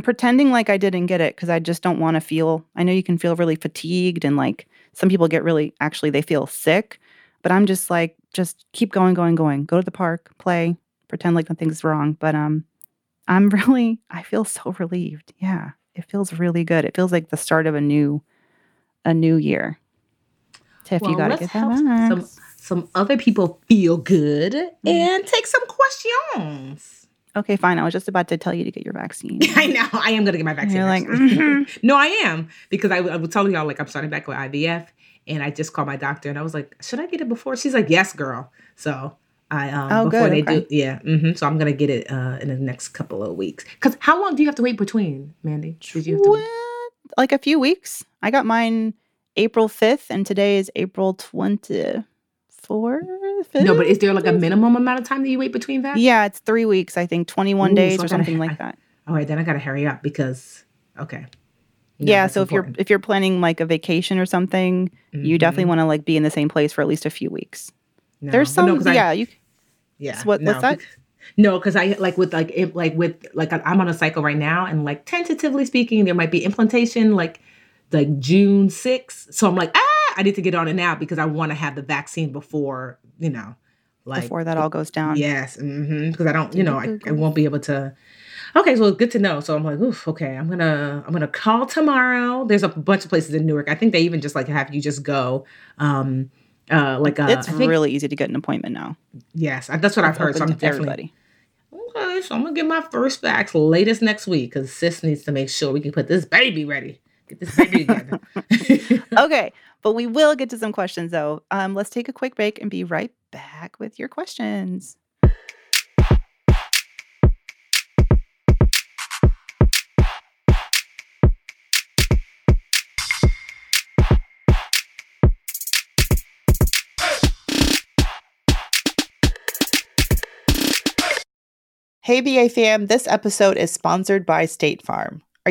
pretending like I didn't get it because I just don't want to feel. I know you can feel really fatigued, and like some people get really, actually they feel sick, but I'm just like, just keep going. Go to the park, play, pretend like nothing's wrong. But I feel so relieved. Yeah, it feels really good. It feels like the start of a new year. Tiff, you got to get that. some other people feel good and take some questions. Okay, fine. I was just about to tell you to get your vaccine. I know. I am going to get my vaccine. You're like, No, I am. Because I was telling y'all, like, I'm starting back with IVF. And I just called my doctor and I was like, should I get it before? She's like, yes, girl. So I, So I'm going to get it in the next couple of weeks. Because how long do you have to wait between, Mandy? Did you have to wait? Like a few weeks. I got mine April 5th and today is April 24th. No, but is there like a minimum amount of time that you wait between that? Yeah, it's 3 weeks, I think, 21 days or something like that. All right, then I got to hurry up because, okay. Yeah, so if you're planning like a vacation or something, you definitely want to like be in the same place for at least a few weeks. No. There's some, What's that? No, because I I'm on a cycle right now, and like tentatively speaking, there might be implantation like June 6th. So I'm like, I need to get on it now because I want to have the vaccine before before that all goes down. Yes, because I don't, I won't be able to. Okay, so it's good to know. So I'm like, oof, okay, I'm gonna call tomorrow. There's a bunch of places in Newark. I think they even just like have you just go. It's really easy to get an appointment now. Yes, that's what I've heard. So I'm definitely okay. So I'm gonna get my first vax latest next week because sis needs to make sure we can put this baby ready. Get this baby together. Okay, but we will get to some questions though. Let's take a quick break and be right back with your questions. Hey, BA Fam, this episode is sponsored by State Farm. Are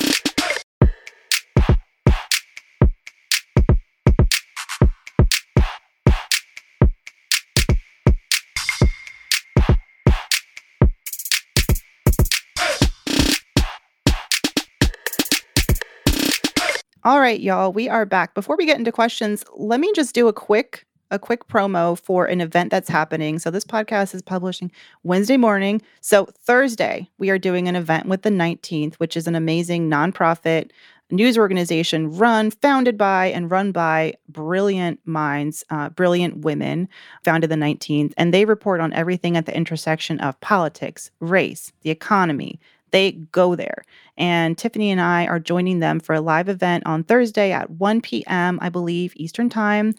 All right, y'all, we are back. Before we get into questions, let me just do a quick promo for an event that's happening. So this podcast is publishing Wednesday morning. So Thursday, we are doing an event with the 19th, which is an amazing nonprofit news organization founded by and run by brilliant minds, brilliant women, founded the 19th. And they report on everything at the intersection of politics, race, the economy. They go there. And Tiffany and I are joining them for a live event on Thursday at 1 p.m., I believe, Eastern Time.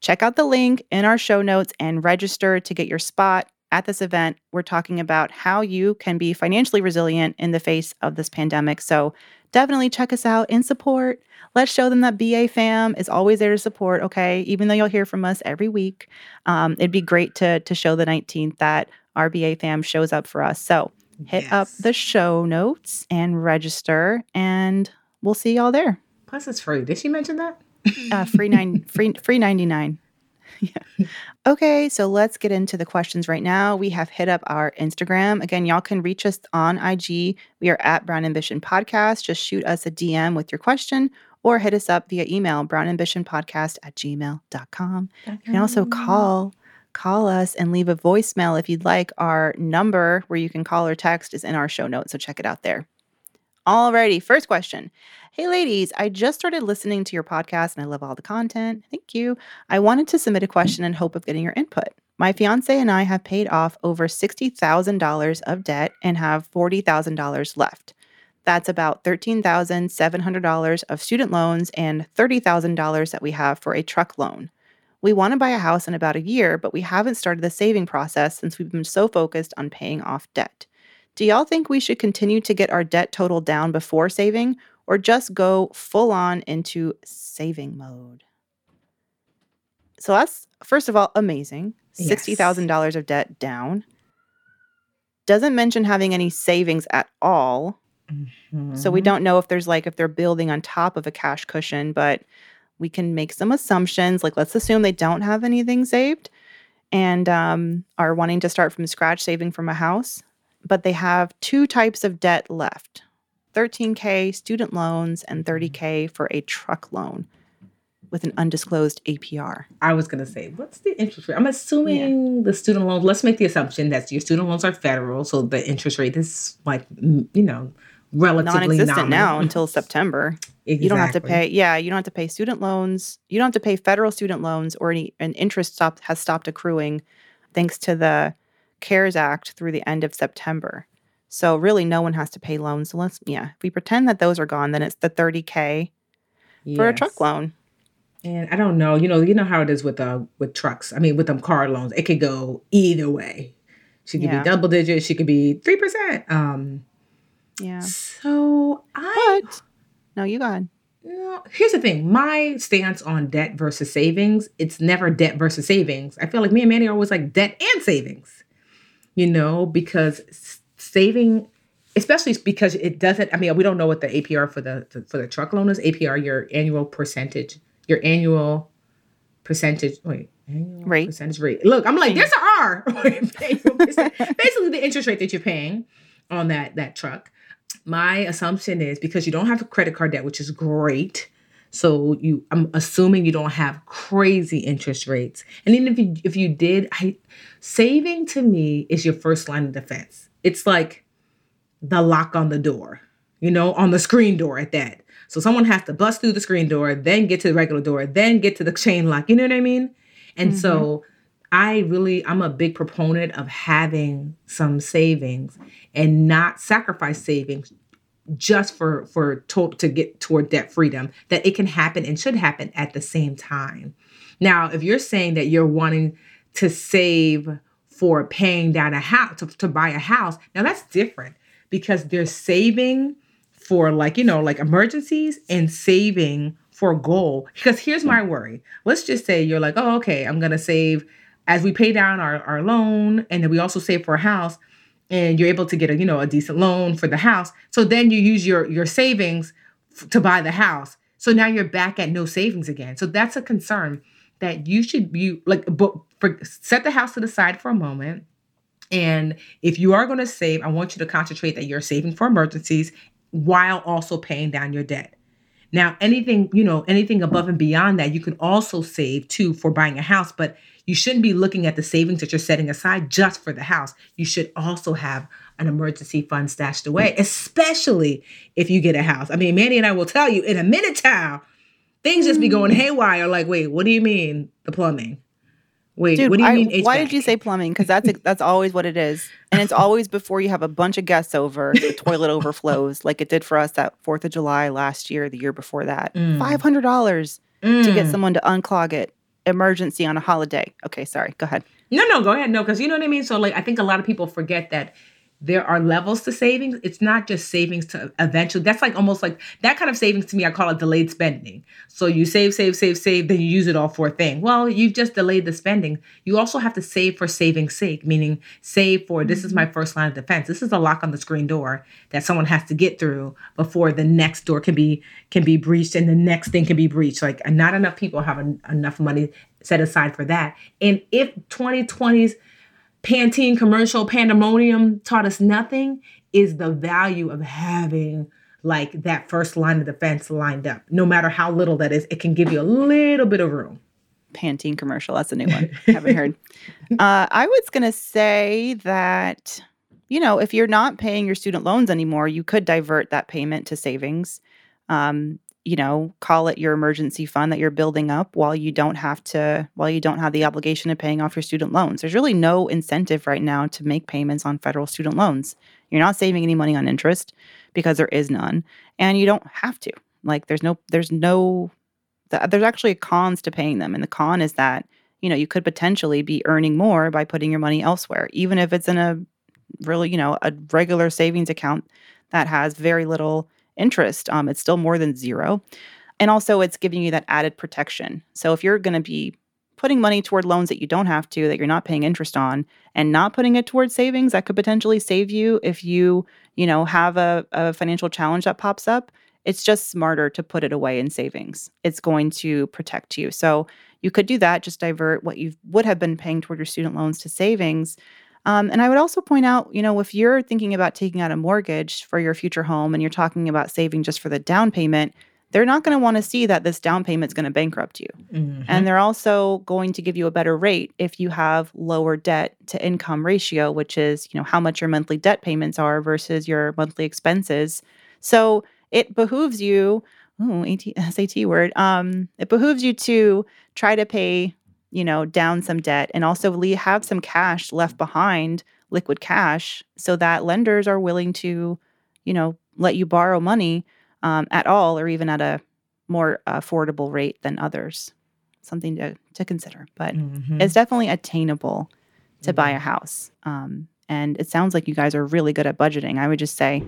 Check out the link in our show notes and register to get your spot at this event. We're talking about how you can be financially resilient in the face of this pandemic. So definitely check us out and support. Let's show them that BA Fam is always there to support, okay? Even though you'll hear from us every week, it'd be great to show the 19th that our BA Fam shows up for us. So hit up the show notes and register, and we'll see y'all there. Plus, it's free. Did she mention that? Free $99. Yeah. Okay, so let's get into the questions right now. We have hit up our Instagram. Again, y'all can reach us on IG. We are at Brown Ambition Podcast. Just shoot us a DM with your question or hit us up via email, brownambitionpodcast@gmail.com. You can also call us and leave a voicemail if you'd like. Our number where you can call or text is in our show notes, so check it out there. Alrighty, first question. Hey ladies, I just started listening to your podcast and I love all the content. Thank you. I wanted to submit a question in hope of getting your input. My fiance and I have paid off over $60,000 of debt and have $40,000 left. That's about $13,700 of student loans and $30,000 that we have for a truck loan. We want to buy a house in about a year, but we haven't started the saving process since we've been so focused on paying off debt. Do y'all think we should continue to get our debt total down before saving or just go full on into saving mode? So that's First of all, amazing. $60,000 of debt down. Doesn't mention having any savings at all. Mm-hmm. So we don't know if there's like, if they're building on top of a cash cushion, but we can make some assumptions. Like, let's assume they don't have anything saved and are wanting to start from scratch saving from a house. But they have two types of debt left, $13,000 student loans and $30,000 for a truck loan with an undisclosed APR. I was going to say, what's the interest rate? I'm assuming the student loans, let's make the assumption that your student loans are federal, so the interest rate is like, you know, relatively non-existent now until September. Exactly. You don't have to pay, you don't have to pay student loans. You don't have to pay federal student loans or an interest has stopped accruing thanks to the CARES Act through the end of September. So really no one has to pay loans. So let's, if we pretend that those are gone, then it's the $30,000 for a truck loan. And I don't know, you know how it is with trucks. I mean, with them car loans, it could go either way. She could be double digits. She could be 3%. No, you go ahead. No, here's the thing. My stance on debt versus savings, it's never debt versus savings. I feel like me and Manny are always like debt and savings. You know, because saving, especially because it doesn't, I mean, we don't know what the APR for the truck loan is. APR, your annual percentage rate. Look, I'm like, there's an R. Basically the interest rate that you're paying on that truck. My assumption is because you don't have credit card debt, which is great. So I'm assuming you don't have crazy interest rates. And then if you did, saving to me is your first line of defense. It's like the lock on the door, you know, on the screen door at that. So someone has to bust through the screen door, then get to the regular door, then get to the chain lock. You know what I mean? And so I'm a big proponent of having some savings and not sacrifice savings just to get toward debt freedom, that it can happen and should happen at the same time. Now, if you're saying that you're wanting to save for paying down a house, to buy a house, now that's different because they're saving for like, you know, like emergencies and saving for a goal. Because here's my worry. Let's just say you're like, oh, okay, I'm going to save as we pay down our loan, and then we also save for a house. And you're able to get a decent loan for the house. So then you use your savings to buy the house. So now you're back at no savings again. So that's a concern that you should set the house to the side for a moment. And if you are going to save, I want you to concentrate that you're saving for emergencies while also paying down your debt. Now, anything above and beyond that, you can also save too for buying a house, but you shouldn't be looking at the savings that you're setting aside just for the house. You should also have an emergency fund stashed away, especially if you get a house. I mean, Mandy and I will tell you in a minute, child, things just be going haywire. Like, wait, what do you mean the plumbing? Wait, dude, what do you mean HVAC? Why did you say plumbing? Because that's always what it is. And it's always before you have a bunch of guests over, the toilet overflows like it did for us that 4th of July last year, the year before that. $500 to get someone to unclog it. Emergency on a holiday. Okay, sorry. Go ahead. No, go ahead. No, because you know what I mean? So like, I think a lot of people forget that there are levels to savings. It's not just savings to eventually. That's like almost like that kind of savings to me, I call it delayed spending. So you save, then you use it all for a thing. Well, you've just delayed the spending. You also have to save for saving's sake, meaning save for this is my first line of defense. This is a lock on the screen door that someone has to get through before the next door can be breached and the next thing can be breached. Like not enough people have enough money set aside for that. And if 2020's Pantene commercial pandemonium taught us nothing, is the value of having like that first line of defense lined up. No matter how little that is, it can give you a little bit of room. Pantene commercial. That's a new one. Haven't heard. I was going to say that, you know, if you're not paying your student loans anymore, you could divert that payment to savings. You know, call it your emergency fund that you're building up while you don't have the obligation of paying off your student loans. There's really no incentive right now to make payments on federal student loans. You're not saving any money on interest because there is none, and you don't have to. Like there's actually cons to paying them. And the con is that, you know, you could potentially be earning more by putting your money elsewhere, even if it's in a really, you know, a regular savings account that has very little interest. It's still more than zero. And also it's giving you that added protection. So if you're going to be putting money toward loans that you don't have to, that you're not paying interest on, and not putting it towards savings, that could potentially save you if you, you know, have a financial challenge that pops up. It's just smarter to put it away in savings. It's going to protect you. So you could do that, just divert what you would have been paying toward your student loans to savings. And I would also point out, you know, if you're thinking about taking out a mortgage for your future home and you're talking about saving just for the down payment, they're not going to want to see that this down payment's going to bankrupt you. Mm-hmm. And they're also going to give you a better rate if you have lower debt to income ratio, which is, you know, how much your monthly debt payments are versus your monthly expenses. So it behooves you, it behooves you to try to pay, you know, down some debt and also have some cash left behind, liquid cash, so that lenders are willing to, you know, let you borrow money at all, or even at a more affordable rate than others. Something to consider. But it's definitely attainable to buy a house. And it sounds like you guys are really good at budgeting. I would just say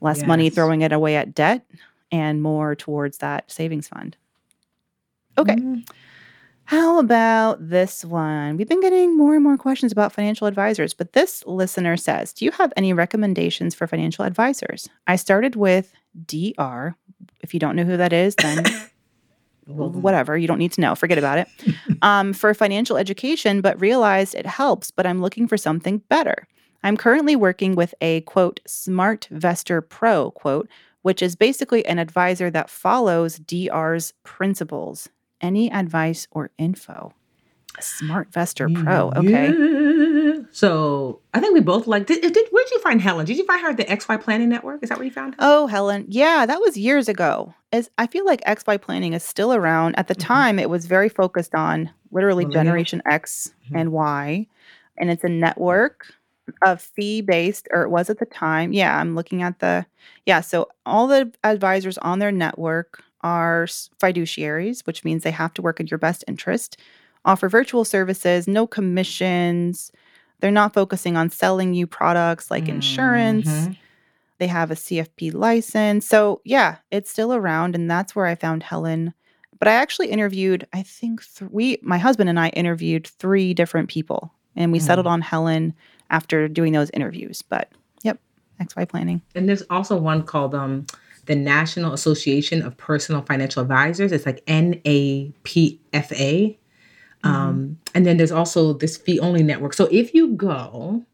less money throwing it away at debt and more towards that savings fund. Okay. How about this one? We've been getting more and more questions about financial advisors, but this listener says, do you have any recommendations for financial advisors? I started with DR. If you don't know who that is, then whatever. You don't need to know. Forget about it. For financial education, but realized it helps, but I'm looking for something better. I'm currently working with a, quote, Smart Vestor Pro, quote, which is basically an advisor that follows DR's principles. Any advice or info? A Smart Vestor Pro. Okay. Yeah. So I think we both like, where did you find Helen? Did you find her at the XY Planning Network? Is that where you found her? Oh, Helen. Yeah, that was years ago. I feel like XY Planning is still around. At the time, it was very focused on literally Generation X and Y. And it's a network of fee-based, or it was at the time. Yeah, I'm looking at so all the advisors on their network are fiduciaries, which means they have to work in your best interest, offer virtual services, no commissions. They're not focusing on selling you products like insurance. They have a CFP license. So yeah, it's still around, and that's where I found Helen. But I actually interviewed, I think my husband and I interviewed three different people, and we settled on Helen after doing those interviews. But yep, XY Planning. And there's also one called the National Association of Personal Financial Advisors. It's like NAPFA. And then there's also this fee-only network. So if you go,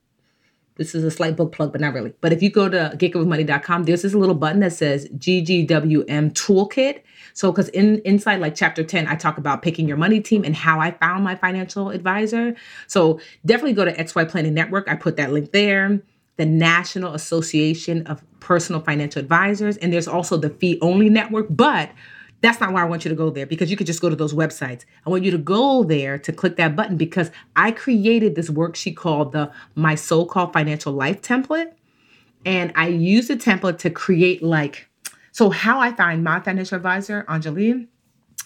this is a slight book plug, but not really. But if you go to getgoodwithmoney.com, there's this little button that says GGWM Toolkit. So because inside like chapter 10, I talk about picking your money team and how I found my financial advisor. So definitely go to XY Planning Network. I put that link there. The National Association of Personal Financial Advisors, and there's also the fee-only network, but that's not why I want you to go there, because you could just go to those websites. I want you to go there to click that button, because I created this worksheet called the My So-Called Financial Life template, and I use the template to create so how I find my financial advisor, Angeline,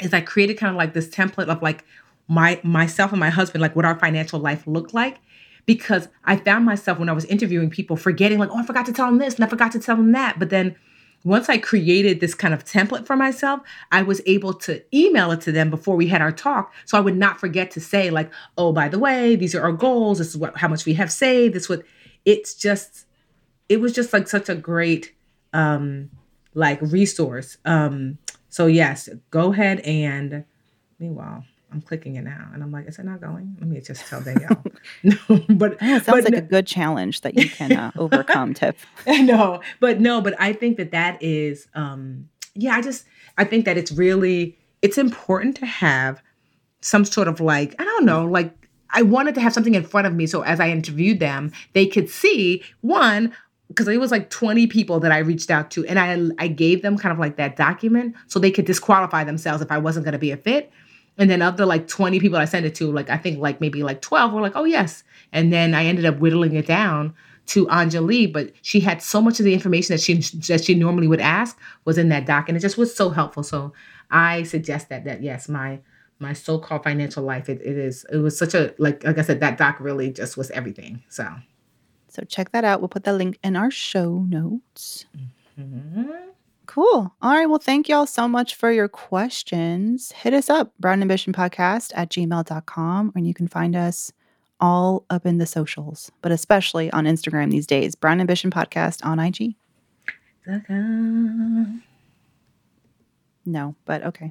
is I created kind of like this template of like myself and my husband, like what our financial life looked like. Because I found myself when I was interviewing people forgetting, like, oh, I forgot to tell them this and I forgot to tell them that. But then once I created this kind of template for myself, I was able to email it to them before we had our talk. So I would not forget to say, like, oh, by the way, these are our goals. This is how much we have saved. It was just like such a great resource. So yes, go ahead and meanwhile. I'm clicking it now, and I'm like, is it not going? Let me just tell Danielle. No, but it sounds like a good challenge that you can overcome, Tiff. No, but I think that is, I think that it's important to have some sort of I wanted to have something in front of me, so as I interviewed them, they could see one. Because it was like 20 people that I reached out to, and I gave them kind of like that document so they could disqualify themselves if I wasn't going to be a fit. And then of the 20 people I sent it to, I think maybe 12 were like, oh, yes. And then I ended up whittling it down to Anjali. But she had so much of the information that she normally would ask was in that doc. And it just was so helpful. So I suggest that yes, my so-called financial life, it was such a, like I said, that doc really just was everything. So check that out. We'll put that link in our show notes. Mm-hmm. Cool. All right. Well, thank you all so much for your questions. Hit us up, brownambitionpodcast@gmail.com, and you can find us all up in the socials, but especially on Instagram these days, Brown Ambition Podcast on IG. No, but okay.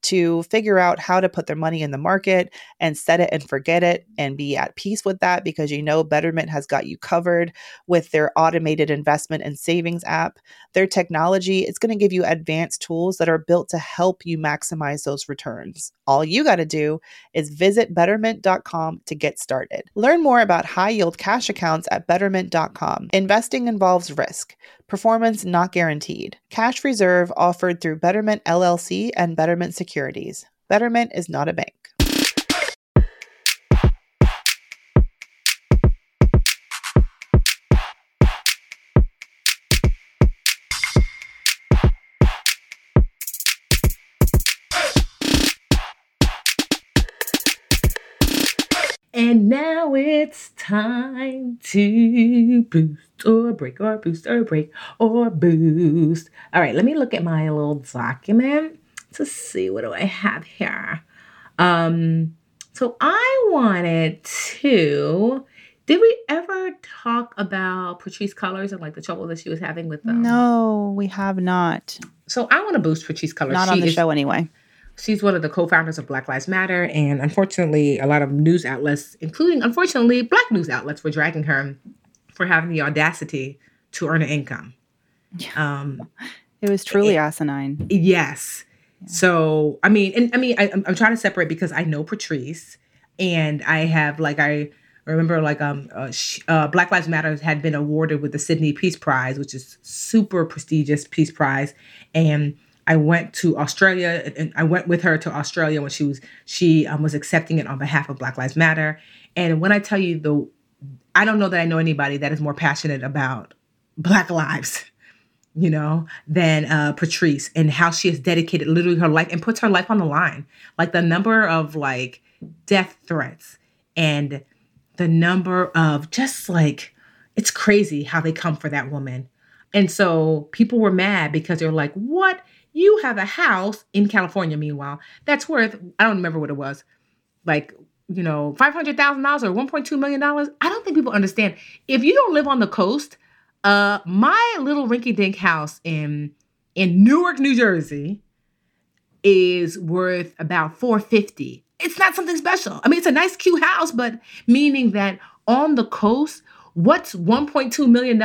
to figure out how to put their money in the market and set it and forget it and be at peace with that, because you know Betterment has got you covered with their automated investment and savings app. Their technology is going to give you advanced tools that are built to help you maximize those returns. All you got to do is visit Betterment.com to get started. Learn more about high-yield cash accounts at Betterment.com. Investing involves risk. Performance not guaranteed. Cash reserve offered through Betterment LLC and Betterment Securities. Betterment is not a bank. And now it's time to boost or break or boost or break or boost. All right, let me look at my little document to see what do I have here. So I wanted to, did we ever talk about Patrice Cullors and like the trouble that she was having with them? No, we have not. So I want to boost Patrice Cullors. Not on the show anyway. She's one of the co-founders of Black Lives Matter, and unfortunately, a lot of news outlets, including, unfortunately, Black news outlets, were dragging her for having the audacity to earn an income. It was truly asinine. Yes. Yeah. So, I mean, and I mean, I'm trying to separate because I know Patrice, and I have, like, I remember, like, Black Lives Matter had been awarded with the Sydney Peace Prize, which is super prestigious Peace Prize, and I went to Australia, and I went with her to Australia when she was accepting it on behalf of Black Lives Matter. And when I tell you, I don't know that I know anybody that is more passionate about Black lives, you know, than Patrice, and how she has dedicated literally her life and puts her life on the line. Like the number of like death threats and the number of just like, it's crazy how they come for that woman. And so people were mad because they were like, what? You have a house in California, meanwhile, that's worth, I don't remember what it was, like, you know, $500,000 or $1.2 million. I don't think people understand. If you don't live on the coast, my little rinky-dink house in Newark, New Jersey is worth about $450. It's not something special. I mean, it's a nice, cute house, but meaning that on the coast, what's $1.2 million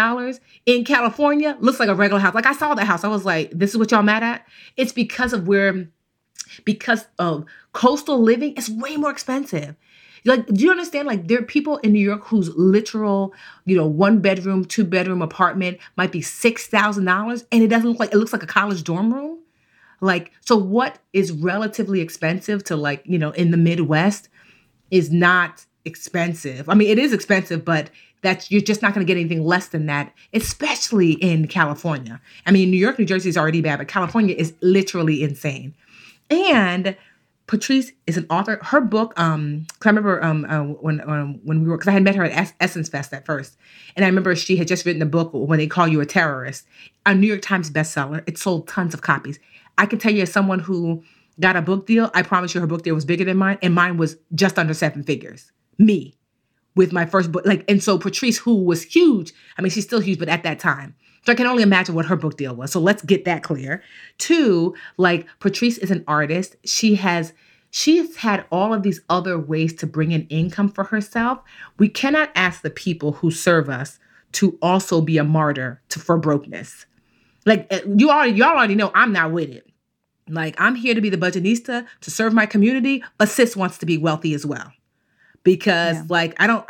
in California looks like a regular house. Like I saw the house. I was like, this is what y'all mad at? It's because of coastal living, it's way more expensive. Like, do you understand? Like there are people in New York whose literal, you know, 1 bedroom, 2 bedroom apartment might be $6,000. And it doesn't look like, it looks like a college dorm room. Like, so what is relatively expensive to like, you know, in the Midwest is not expensive. I mean, it is expensive, but that's, you're just not going to get anything less than that, especially in California. I mean, New York, New Jersey is already bad, but California is literally insane. And Patrice is an author. Her book, cause I remember when we were, because I had met her at Essence Fest at first, and I remember she had just written a book, When They Call You a Terrorist, a New York Times bestseller. It sold tons of copies. I can tell you, as someone who got a book deal, I promise you her book deal was bigger than mine, and mine was just under 7 figures. Me. With my first book, like, and so Patrice, who was huge, I mean, she's still huge, but at that time. So I can only imagine what her book deal was. So let's get that clear. 2, like, Patrice is an artist. She's had all of these other ways to bring in income for herself. We cannot ask the people who serve us to also be a martyr for brokenness. Like, y'all already know I'm not with it. Like, I'm here to be the budgetista, to serve my community, but sis wants to be wealthy as well. Because, I'm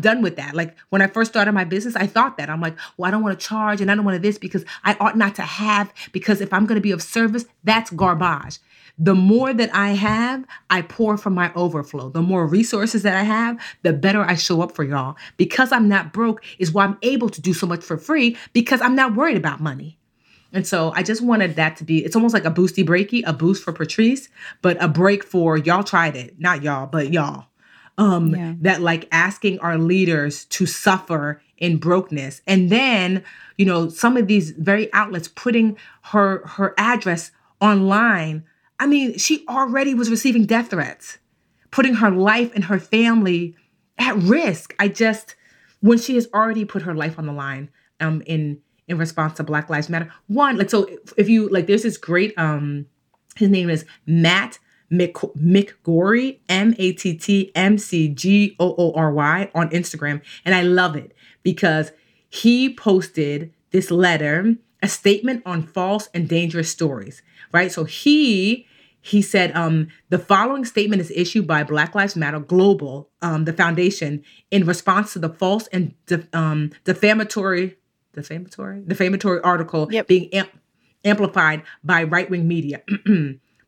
done with that. Like, when I first started my business, I thought that. I'm like, well, I don't want to charge and I don't want to this because I ought not to have, because if I'm going to be of service, that's garbage. The more that I have, I pour from my overflow. The more resources that I have, the better I show up for y'all. Because I'm not broke is why I'm able to do so much for free, because I'm not worried about money. And so I just wanted that to be, it's almost like a boosty breaky, a boost for Patrice, but a break for y'all tried it. Not y'all, but y'all. That like asking our leaders to suffer in brokenness. And then, you know, some of these very outlets putting her address online. I mean, she already was receiving death threats, putting her life and her family at risk. When she has already put her life on the line in response to Black Lives Matter. There's this great, his name is Matt McGorry, MattMcGorry on Instagram. And I love it because he posted this letter, a statement on false and dangerous stories, right? So he said, the following statement is issued by Black Lives Matter Global, the foundation, in response to the false and defamatory article being amplified by right-wing media.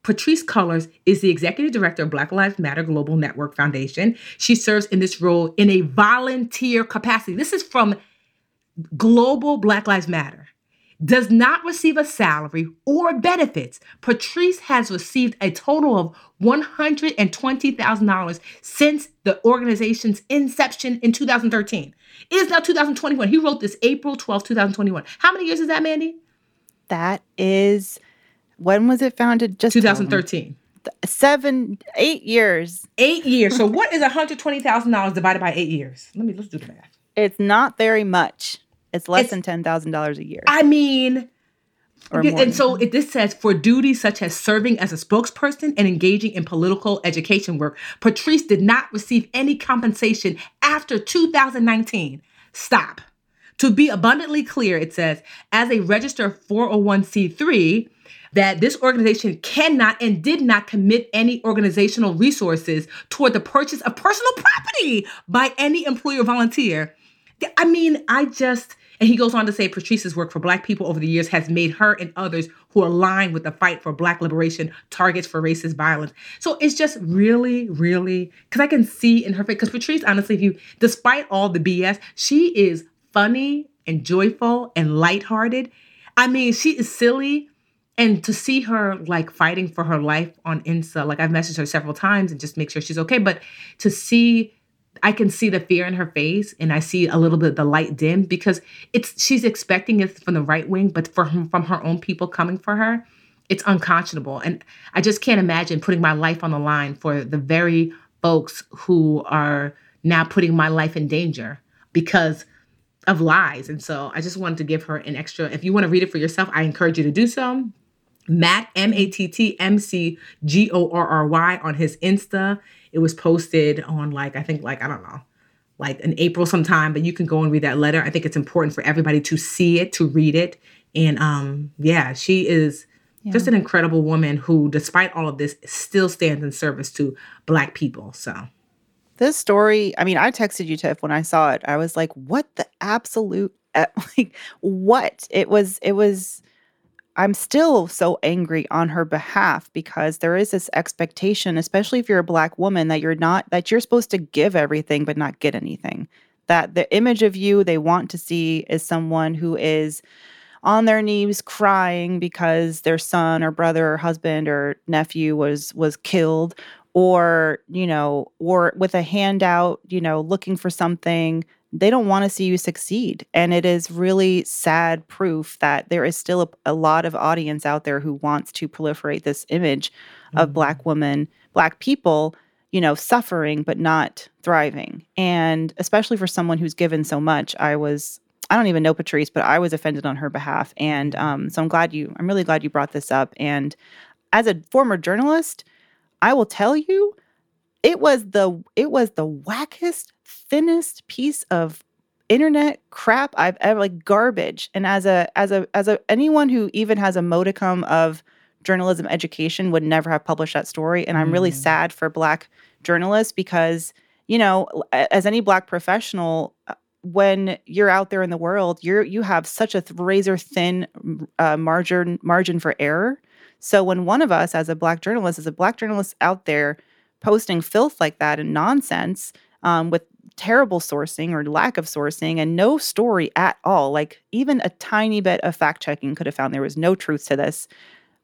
Patrice Cullors is the executive director of Black Lives Matter Global Network Foundation. She serves in this role in a volunteer capacity. This is from Global Black Lives Matter. Does not receive a salary or benefits. Patrice has received a total of $120,000 since the organization's inception in 2013. It is now 2021. He wrote this April 12, 2021. How many years is that, Mandy? That is, when was it founded? Just 2013. 8 years. 8 years. So what is $120,000 divided by 8 years? Let's do the math. It's not very much. It's less than $10,000 a year. I mean, this says, for duties such as serving as a spokesperson and engaging in political education work, Patrice did not receive any compensation after 2019. Stop. To be abundantly clear, it says, as a registered 401c3, that this organization cannot and did not commit any organizational resources toward the purchase of personal property by any employer or volunteer. I mean, and he goes on to say, Patrice's work for Black people over the years has made her and others who align with the fight for Black liberation targets for racist violence. So it's just really, really, because I can see in her face, because Patrice, honestly, despite all the BS, she is funny and joyful and lighthearted. I mean, she is silly. And to see her like fighting for her life on Insta, like I've messaged her several times and just make sure she's okay. But to see, I can see the fear in her face and I see a little bit of the light dim because she's expecting it from the right wing, but from her own people coming for her, it's unconscionable. And I just can't imagine putting my life on the line for the very folks who are now putting my life in danger because of lies. And so I just wanted to give her an extra, if you want to read it for yourself, I encourage you to do so. Matt, MattMcGorry on his Insta. It was posted on in April sometime, but you can go and read that letter. I think it's important for everybody to see it, to read it. And she is just an incredible woman who, despite all of this, still stands in service to Black people. So this story, I mean, I texted you, Tiff, when I saw it. I was like, what the absolute, what? It was, I'm still so angry on her behalf because there is this expectation, especially if you're a Black woman, that you're supposed to give everything but not get anything. That the image of you they want to see is someone who is on their knees crying because their son or brother or husband or nephew was killed, or, you know, or with a handout, you know, looking for something. They don't want to see you succeed. And it is really sad proof that there is still a lot of audience out there who wants to proliferate this image of Black women, Black people, you know, suffering but not thriving. And especially for someone who's given so much, I don't even know Patrice, but I was offended on her behalf. And so I'm really glad you brought this up. And as a former journalist, I will tell you, it was the wackest, thinnest piece of internet crap I've ever, like, garbage. And as anyone who even has a modicum of journalism education would never have published that story. And I'm really sad for Black journalists because, you know, as any Black professional, when you're out there in the world, you have such a razor-thin margin for error. So when one of us, as a Black journalist out there posting filth like that and nonsense with terrible sourcing or lack of sourcing and no story at all, like even a tiny bit of fact-checking could have found there was no truth to this.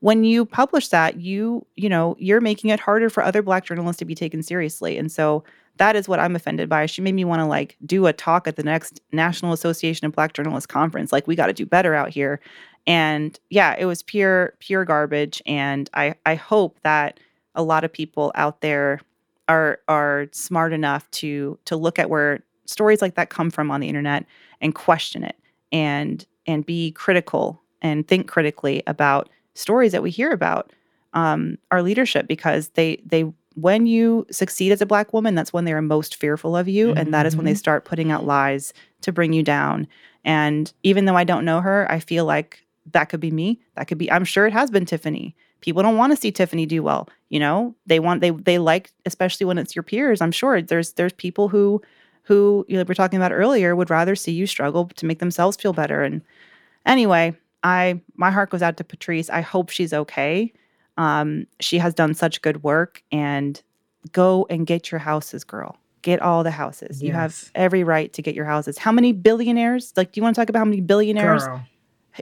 When you publish that, you know, you're making it harder for other Black journalists to be taken seriously. And so that is what I'm offended by. She made me want to, like, do a talk at the next National Association of Black Journalists Conference. Like, we got to do better out here. And, yeah, it was pure garbage. And I hope that a lot of people out there are smart enough to look at where stories like that come from on the internet and question it and be critical and think critically about stories that we hear about our leadership, because they when you succeed as a Black woman, that's when they are most fearful of you, and that is when they start putting out lies to bring you down. And even though I don't know her, I feel like that could be me. That could be, I'm sure it has been Tiffany. People don't want to see Tiffany do well. You know, they like, especially when it's your peers. I'm sure there's people who you know, we're talking about earlier would rather see you struggle to make themselves feel better. And anyway, my heart goes out to Patrice. I hope she's okay. She has done such good work, and go and get your houses, girl. Get all the houses. Yes. You have every right to get your houses. How many billionaires? Like, do you want to talk about how many billionaires girl.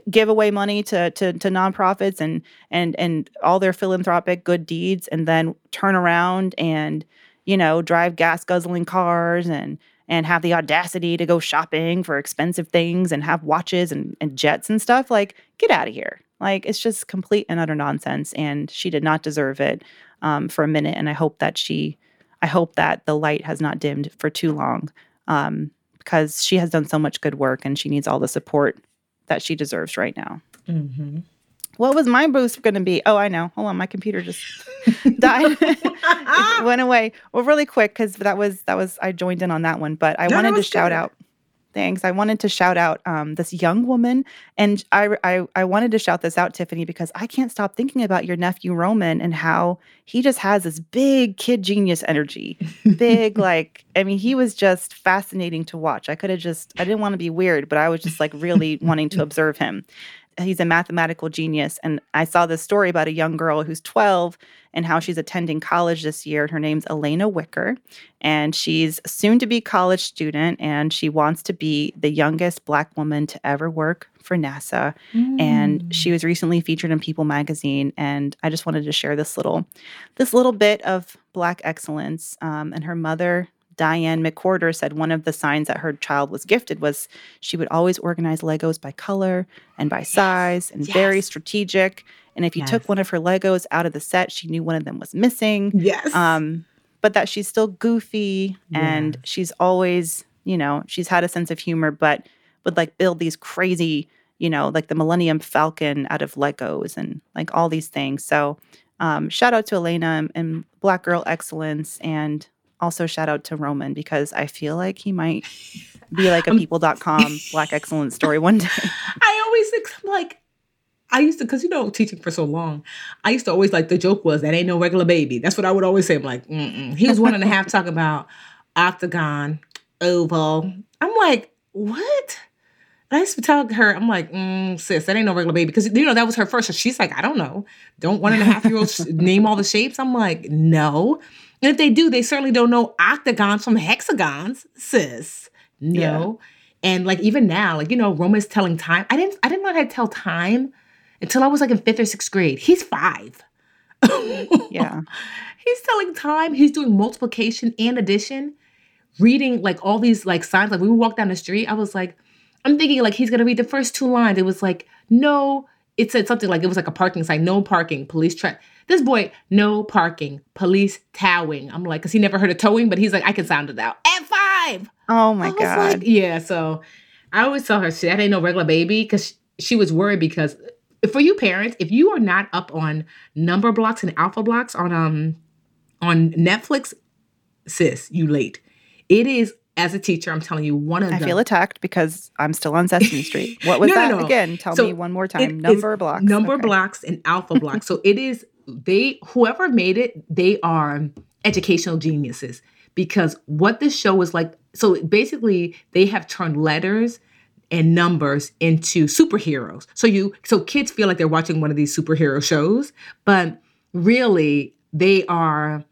Give away money to nonprofits and all their philanthropic good deeds, and then turn around and, you know, drive gas guzzling cars and have the audacity to go shopping for expensive things and have watches and jets and stuff? Like, get out of here. Like, it's just complete and utter nonsense, and she did not deserve it for a minute. And I hope that the light has not dimmed for too long, because she has done so much good work, and she needs all the support that she deserves right now. Mm-hmm. What was my boost going to be? Oh, I know. Hold on, my computer just died. It went away. Well, really quick, because that was I joined in on that one, but I wanted to shout out this young woman, and I wanted to shout this out, Tiffany, because I can't stop thinking about your nephew Roman and how he just has this big kid genius energy. Big, like, I mean, he was just fascinating to watch. I didn't want to be weird, but I was just like really wanting to observe him. He's a mathematical genius, and I saw this story about a young girl who's 12 and how she's attending college this year. Her name's Elena Wicker, and she's a soon-to-be college student, and she wants to be the youngest Black woman to ever work for NASA. And she was recently featured in People magazine, and I just wanted to share this little bit of Black excellence. And her mother, Diane McCorder, said one of the signs that her child was gifted was she would always organize Legos by color and by size, and very strategic. And if you took one of her Legos out of the set, she knew one of them was missing. Yes. But that she's still goofy, and she's always, you know, she's had a sense of humor, but would like build these crazy, you know, like the Millennium Falcon out of Legos and like all these things. So shout out to Elena and Black Girl Excellence, and also shout out to Roman, because I feel like he might be like a people.com Black excellence story one day. I always because, you know, teaching for so long, I used to always, like, the joke was, that ain't no regular baby. That's what I would always say. I'm like, He was 1.5 talking about octagon, oval. I'm like, what? And I used to tell her, I'm like, sis, that ain't no regular baby. Because, you know, that was her first. So she's like, I don't know. Don't 1.5-year-olds name all the shapes? I'm like, no. And if they do, they certainly don't know octagons from hexagons, sis. No. Yeah. And, like, even now, like, you know, Roman's telling time. I didn't know how to tell time until I was, like, in 5th or 6th grade. He's 5. Yeah. He's telling time. He's doing multiplication and addition, reading, like, all these, like, signs. Like, when we walked down the street, I was like, I'm thinking, like, he's going to read the first 2 lines. It was like, no. It said something like, it was like a parking sign. No parking, police track. This boy, no parking, police towing. I'm like, because he never heard of towing, but he's like, I can sound it out. At 5. Oh, my God. Like, yeah, so I always tell her, that ain't no regular baby, because she was worried, because for you parents, if you are not up on Number Blocks and Alpha Blocks on Netflix, sis, you late. It is as a teacher, I'm telling you, one of them. I feel attacked because I'm still on Sesame Street. What was that again? Tell me one more time. Number Blocks. Number Blocks and Alpha Blocks. So it is, whoever made it, they are educational geniuses. Because what this show is like, so basically they have turned letters and numbers into superheroes. So kids feel like they're watching one of these superhero shows, but really they are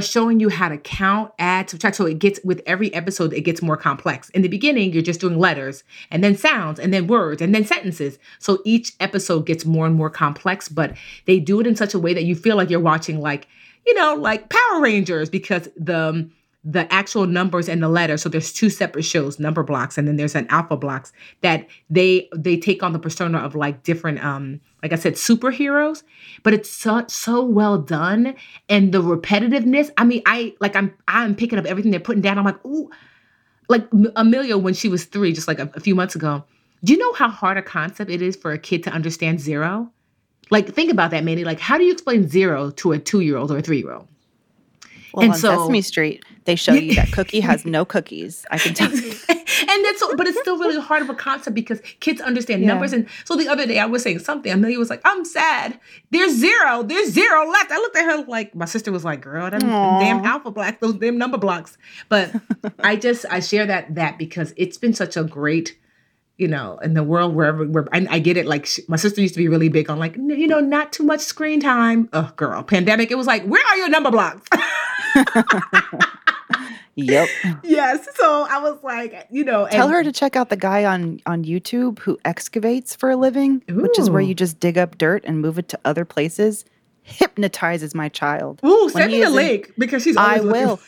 showing you how to count, add, subtract. So it gets, with every episode, it gets more complex. In the beginning, you're just doing letters and then sounds and then words and then sentences. So each episode gets more and more complex, but they do it in such a way that you feel like you're watching like Power Rangers, because the actual numbers and the letters. So there's two separate shows, Number Blocks, and then there's an Alpha Blocks, that they take on the persona of like different, like I said, superheroes, but it's so well done. And the repetitiveness, I mean, I'm picking up everything they're putting down. I'm like, ooh, like Amelia, when she was 3, just like a few months ago, do you know how hard a concept it is for a kid to understand zero? Like, think about that, Mandy. Like, how do you explain zero to a 2-year-old or a 3-year-old? Well, and on Sesame Street, they show you that cookie has no cookies. I can tell you. And that's so, but it's still really hard of a concept because kids understand numbers. And so the other day I was saying something. Amelia was like, I'm sad. There's zero left. I looked at her like, my sister was like, girl, that damn Alpha Blocks, those damn Number Blocks. But I share that because it's been such a great, in the world where I get it. Like my sister used to be really big on like, not too much screen time. Oh girl, pandemic. It was like, where are your Number Blocks? Yep. Yes. So I was like, tell her to check out the guy on YouTube who excavates for a living, which is where you just dig up dirt and move it to other places. Hypnotizes my child. Ooh, send me the link because she's always looking. I will.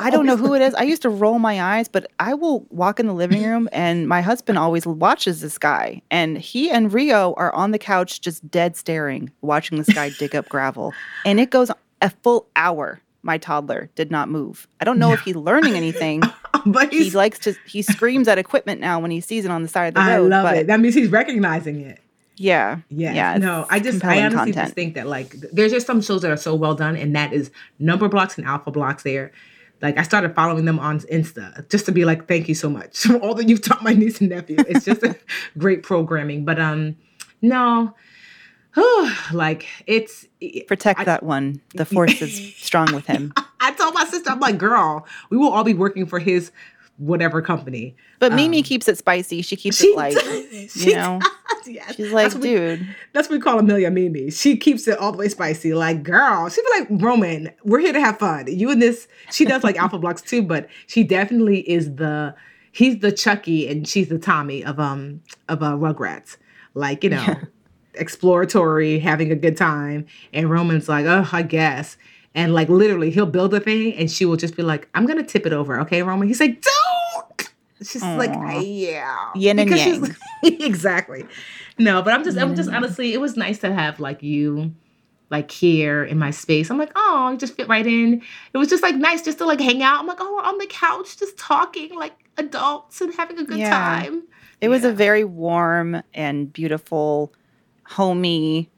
I don't know who it is. I used to roll my eyes, but I will walk in the living room and my husband always watches this guy. And he and Rio are on the couch just dead staring, watching this guy dig up gravel. And it goes a full hour. My toddler did not move. I don't know if he's learning anything, but he screams at equipment now when he sees it on the side of the road. I love it. That means he's recognizing it. Yeah. Yes. Yeah. No, I honestly just think that like there's just some shows that are so well done, and that is Number Blocks and Alpha Blocks there. Like I started following them on Insta just to be like, thank you so much for all that you've taught my niece and nephew. It's just great programming. But no, like it's... Protect that one. The force is strong with him. I told my sister, I'm like, girl, we will all be working for his whatever company. But Mimi keeps it spicy. She keeps it light. Does, yes. She's like, that's what we call Amelia Mimi. She keeps it all the way spicy. Like, girl, she'd be like, Roman, we're here to have fun. You and this, she does like Alpha Blocks too, but she definitely is he's the Chucky and she's the Tommy of Rugrats. Like, exploratory, having a good time. And Roman's like, oh, I guess. And like literally he'll build a thing and she will just be like, I'm going to tip it over. Okay, Roman? He's like, don't! She's like, yeah. Yin and yang. Like, exactly. No, but I'm just honestly, it was nice to have like you like here in my space. I'm like, oh, you just fit right in. It was just like nice just to like hang out. I'm like, oh, we're on the couch just talking like adults and having a good time. It was a very warm and beautiful, homey,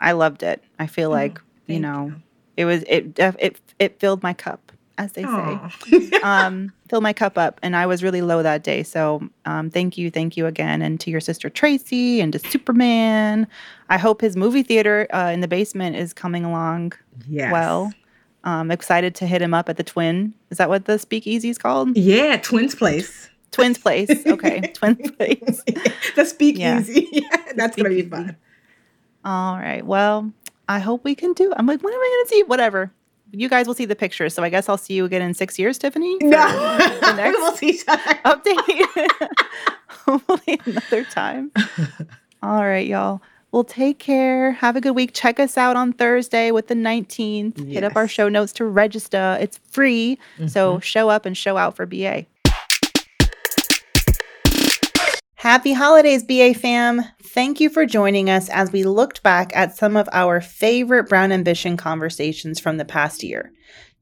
I loved it. I feel like, It filled my cup, as they say. Filled my cup up, and I was really low that day. So thank you again, and to your sister Tracy, and to Superman. I hope his movie theater in the basement is coming along well. Excited to hit him up at the Twin. Is that what the speakeasy is called? Yeah, Twin's Place. Twin's Place. Okay, Twin's Place. The speakeasy. Yeah, that's going to be fun. All right. Well, I hope we can do it. I'm like, when am I going to see? Whatever. You guys will see the pictures. So I guess I'll see you again in 6 years, Tiffany. No. The next we'll see each other. Update. Hopefully another time. All right, y'all. Well, take care. Have a good week. Check us out on Thursday with the 19th. Yes. Hit up our show notes to register. It's free. Mm-hmm. So show up and show out for BA. Happy holidays, BA fam. Thank you for joining us as we looked back at some of our favorite Brown Ambition conversations from the past year.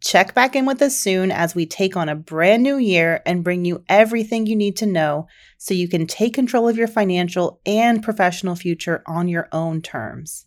Check back in with us soon as we take on a brand new year and bring you everything you need to know so you can take control of your financial and professional future on your own terms.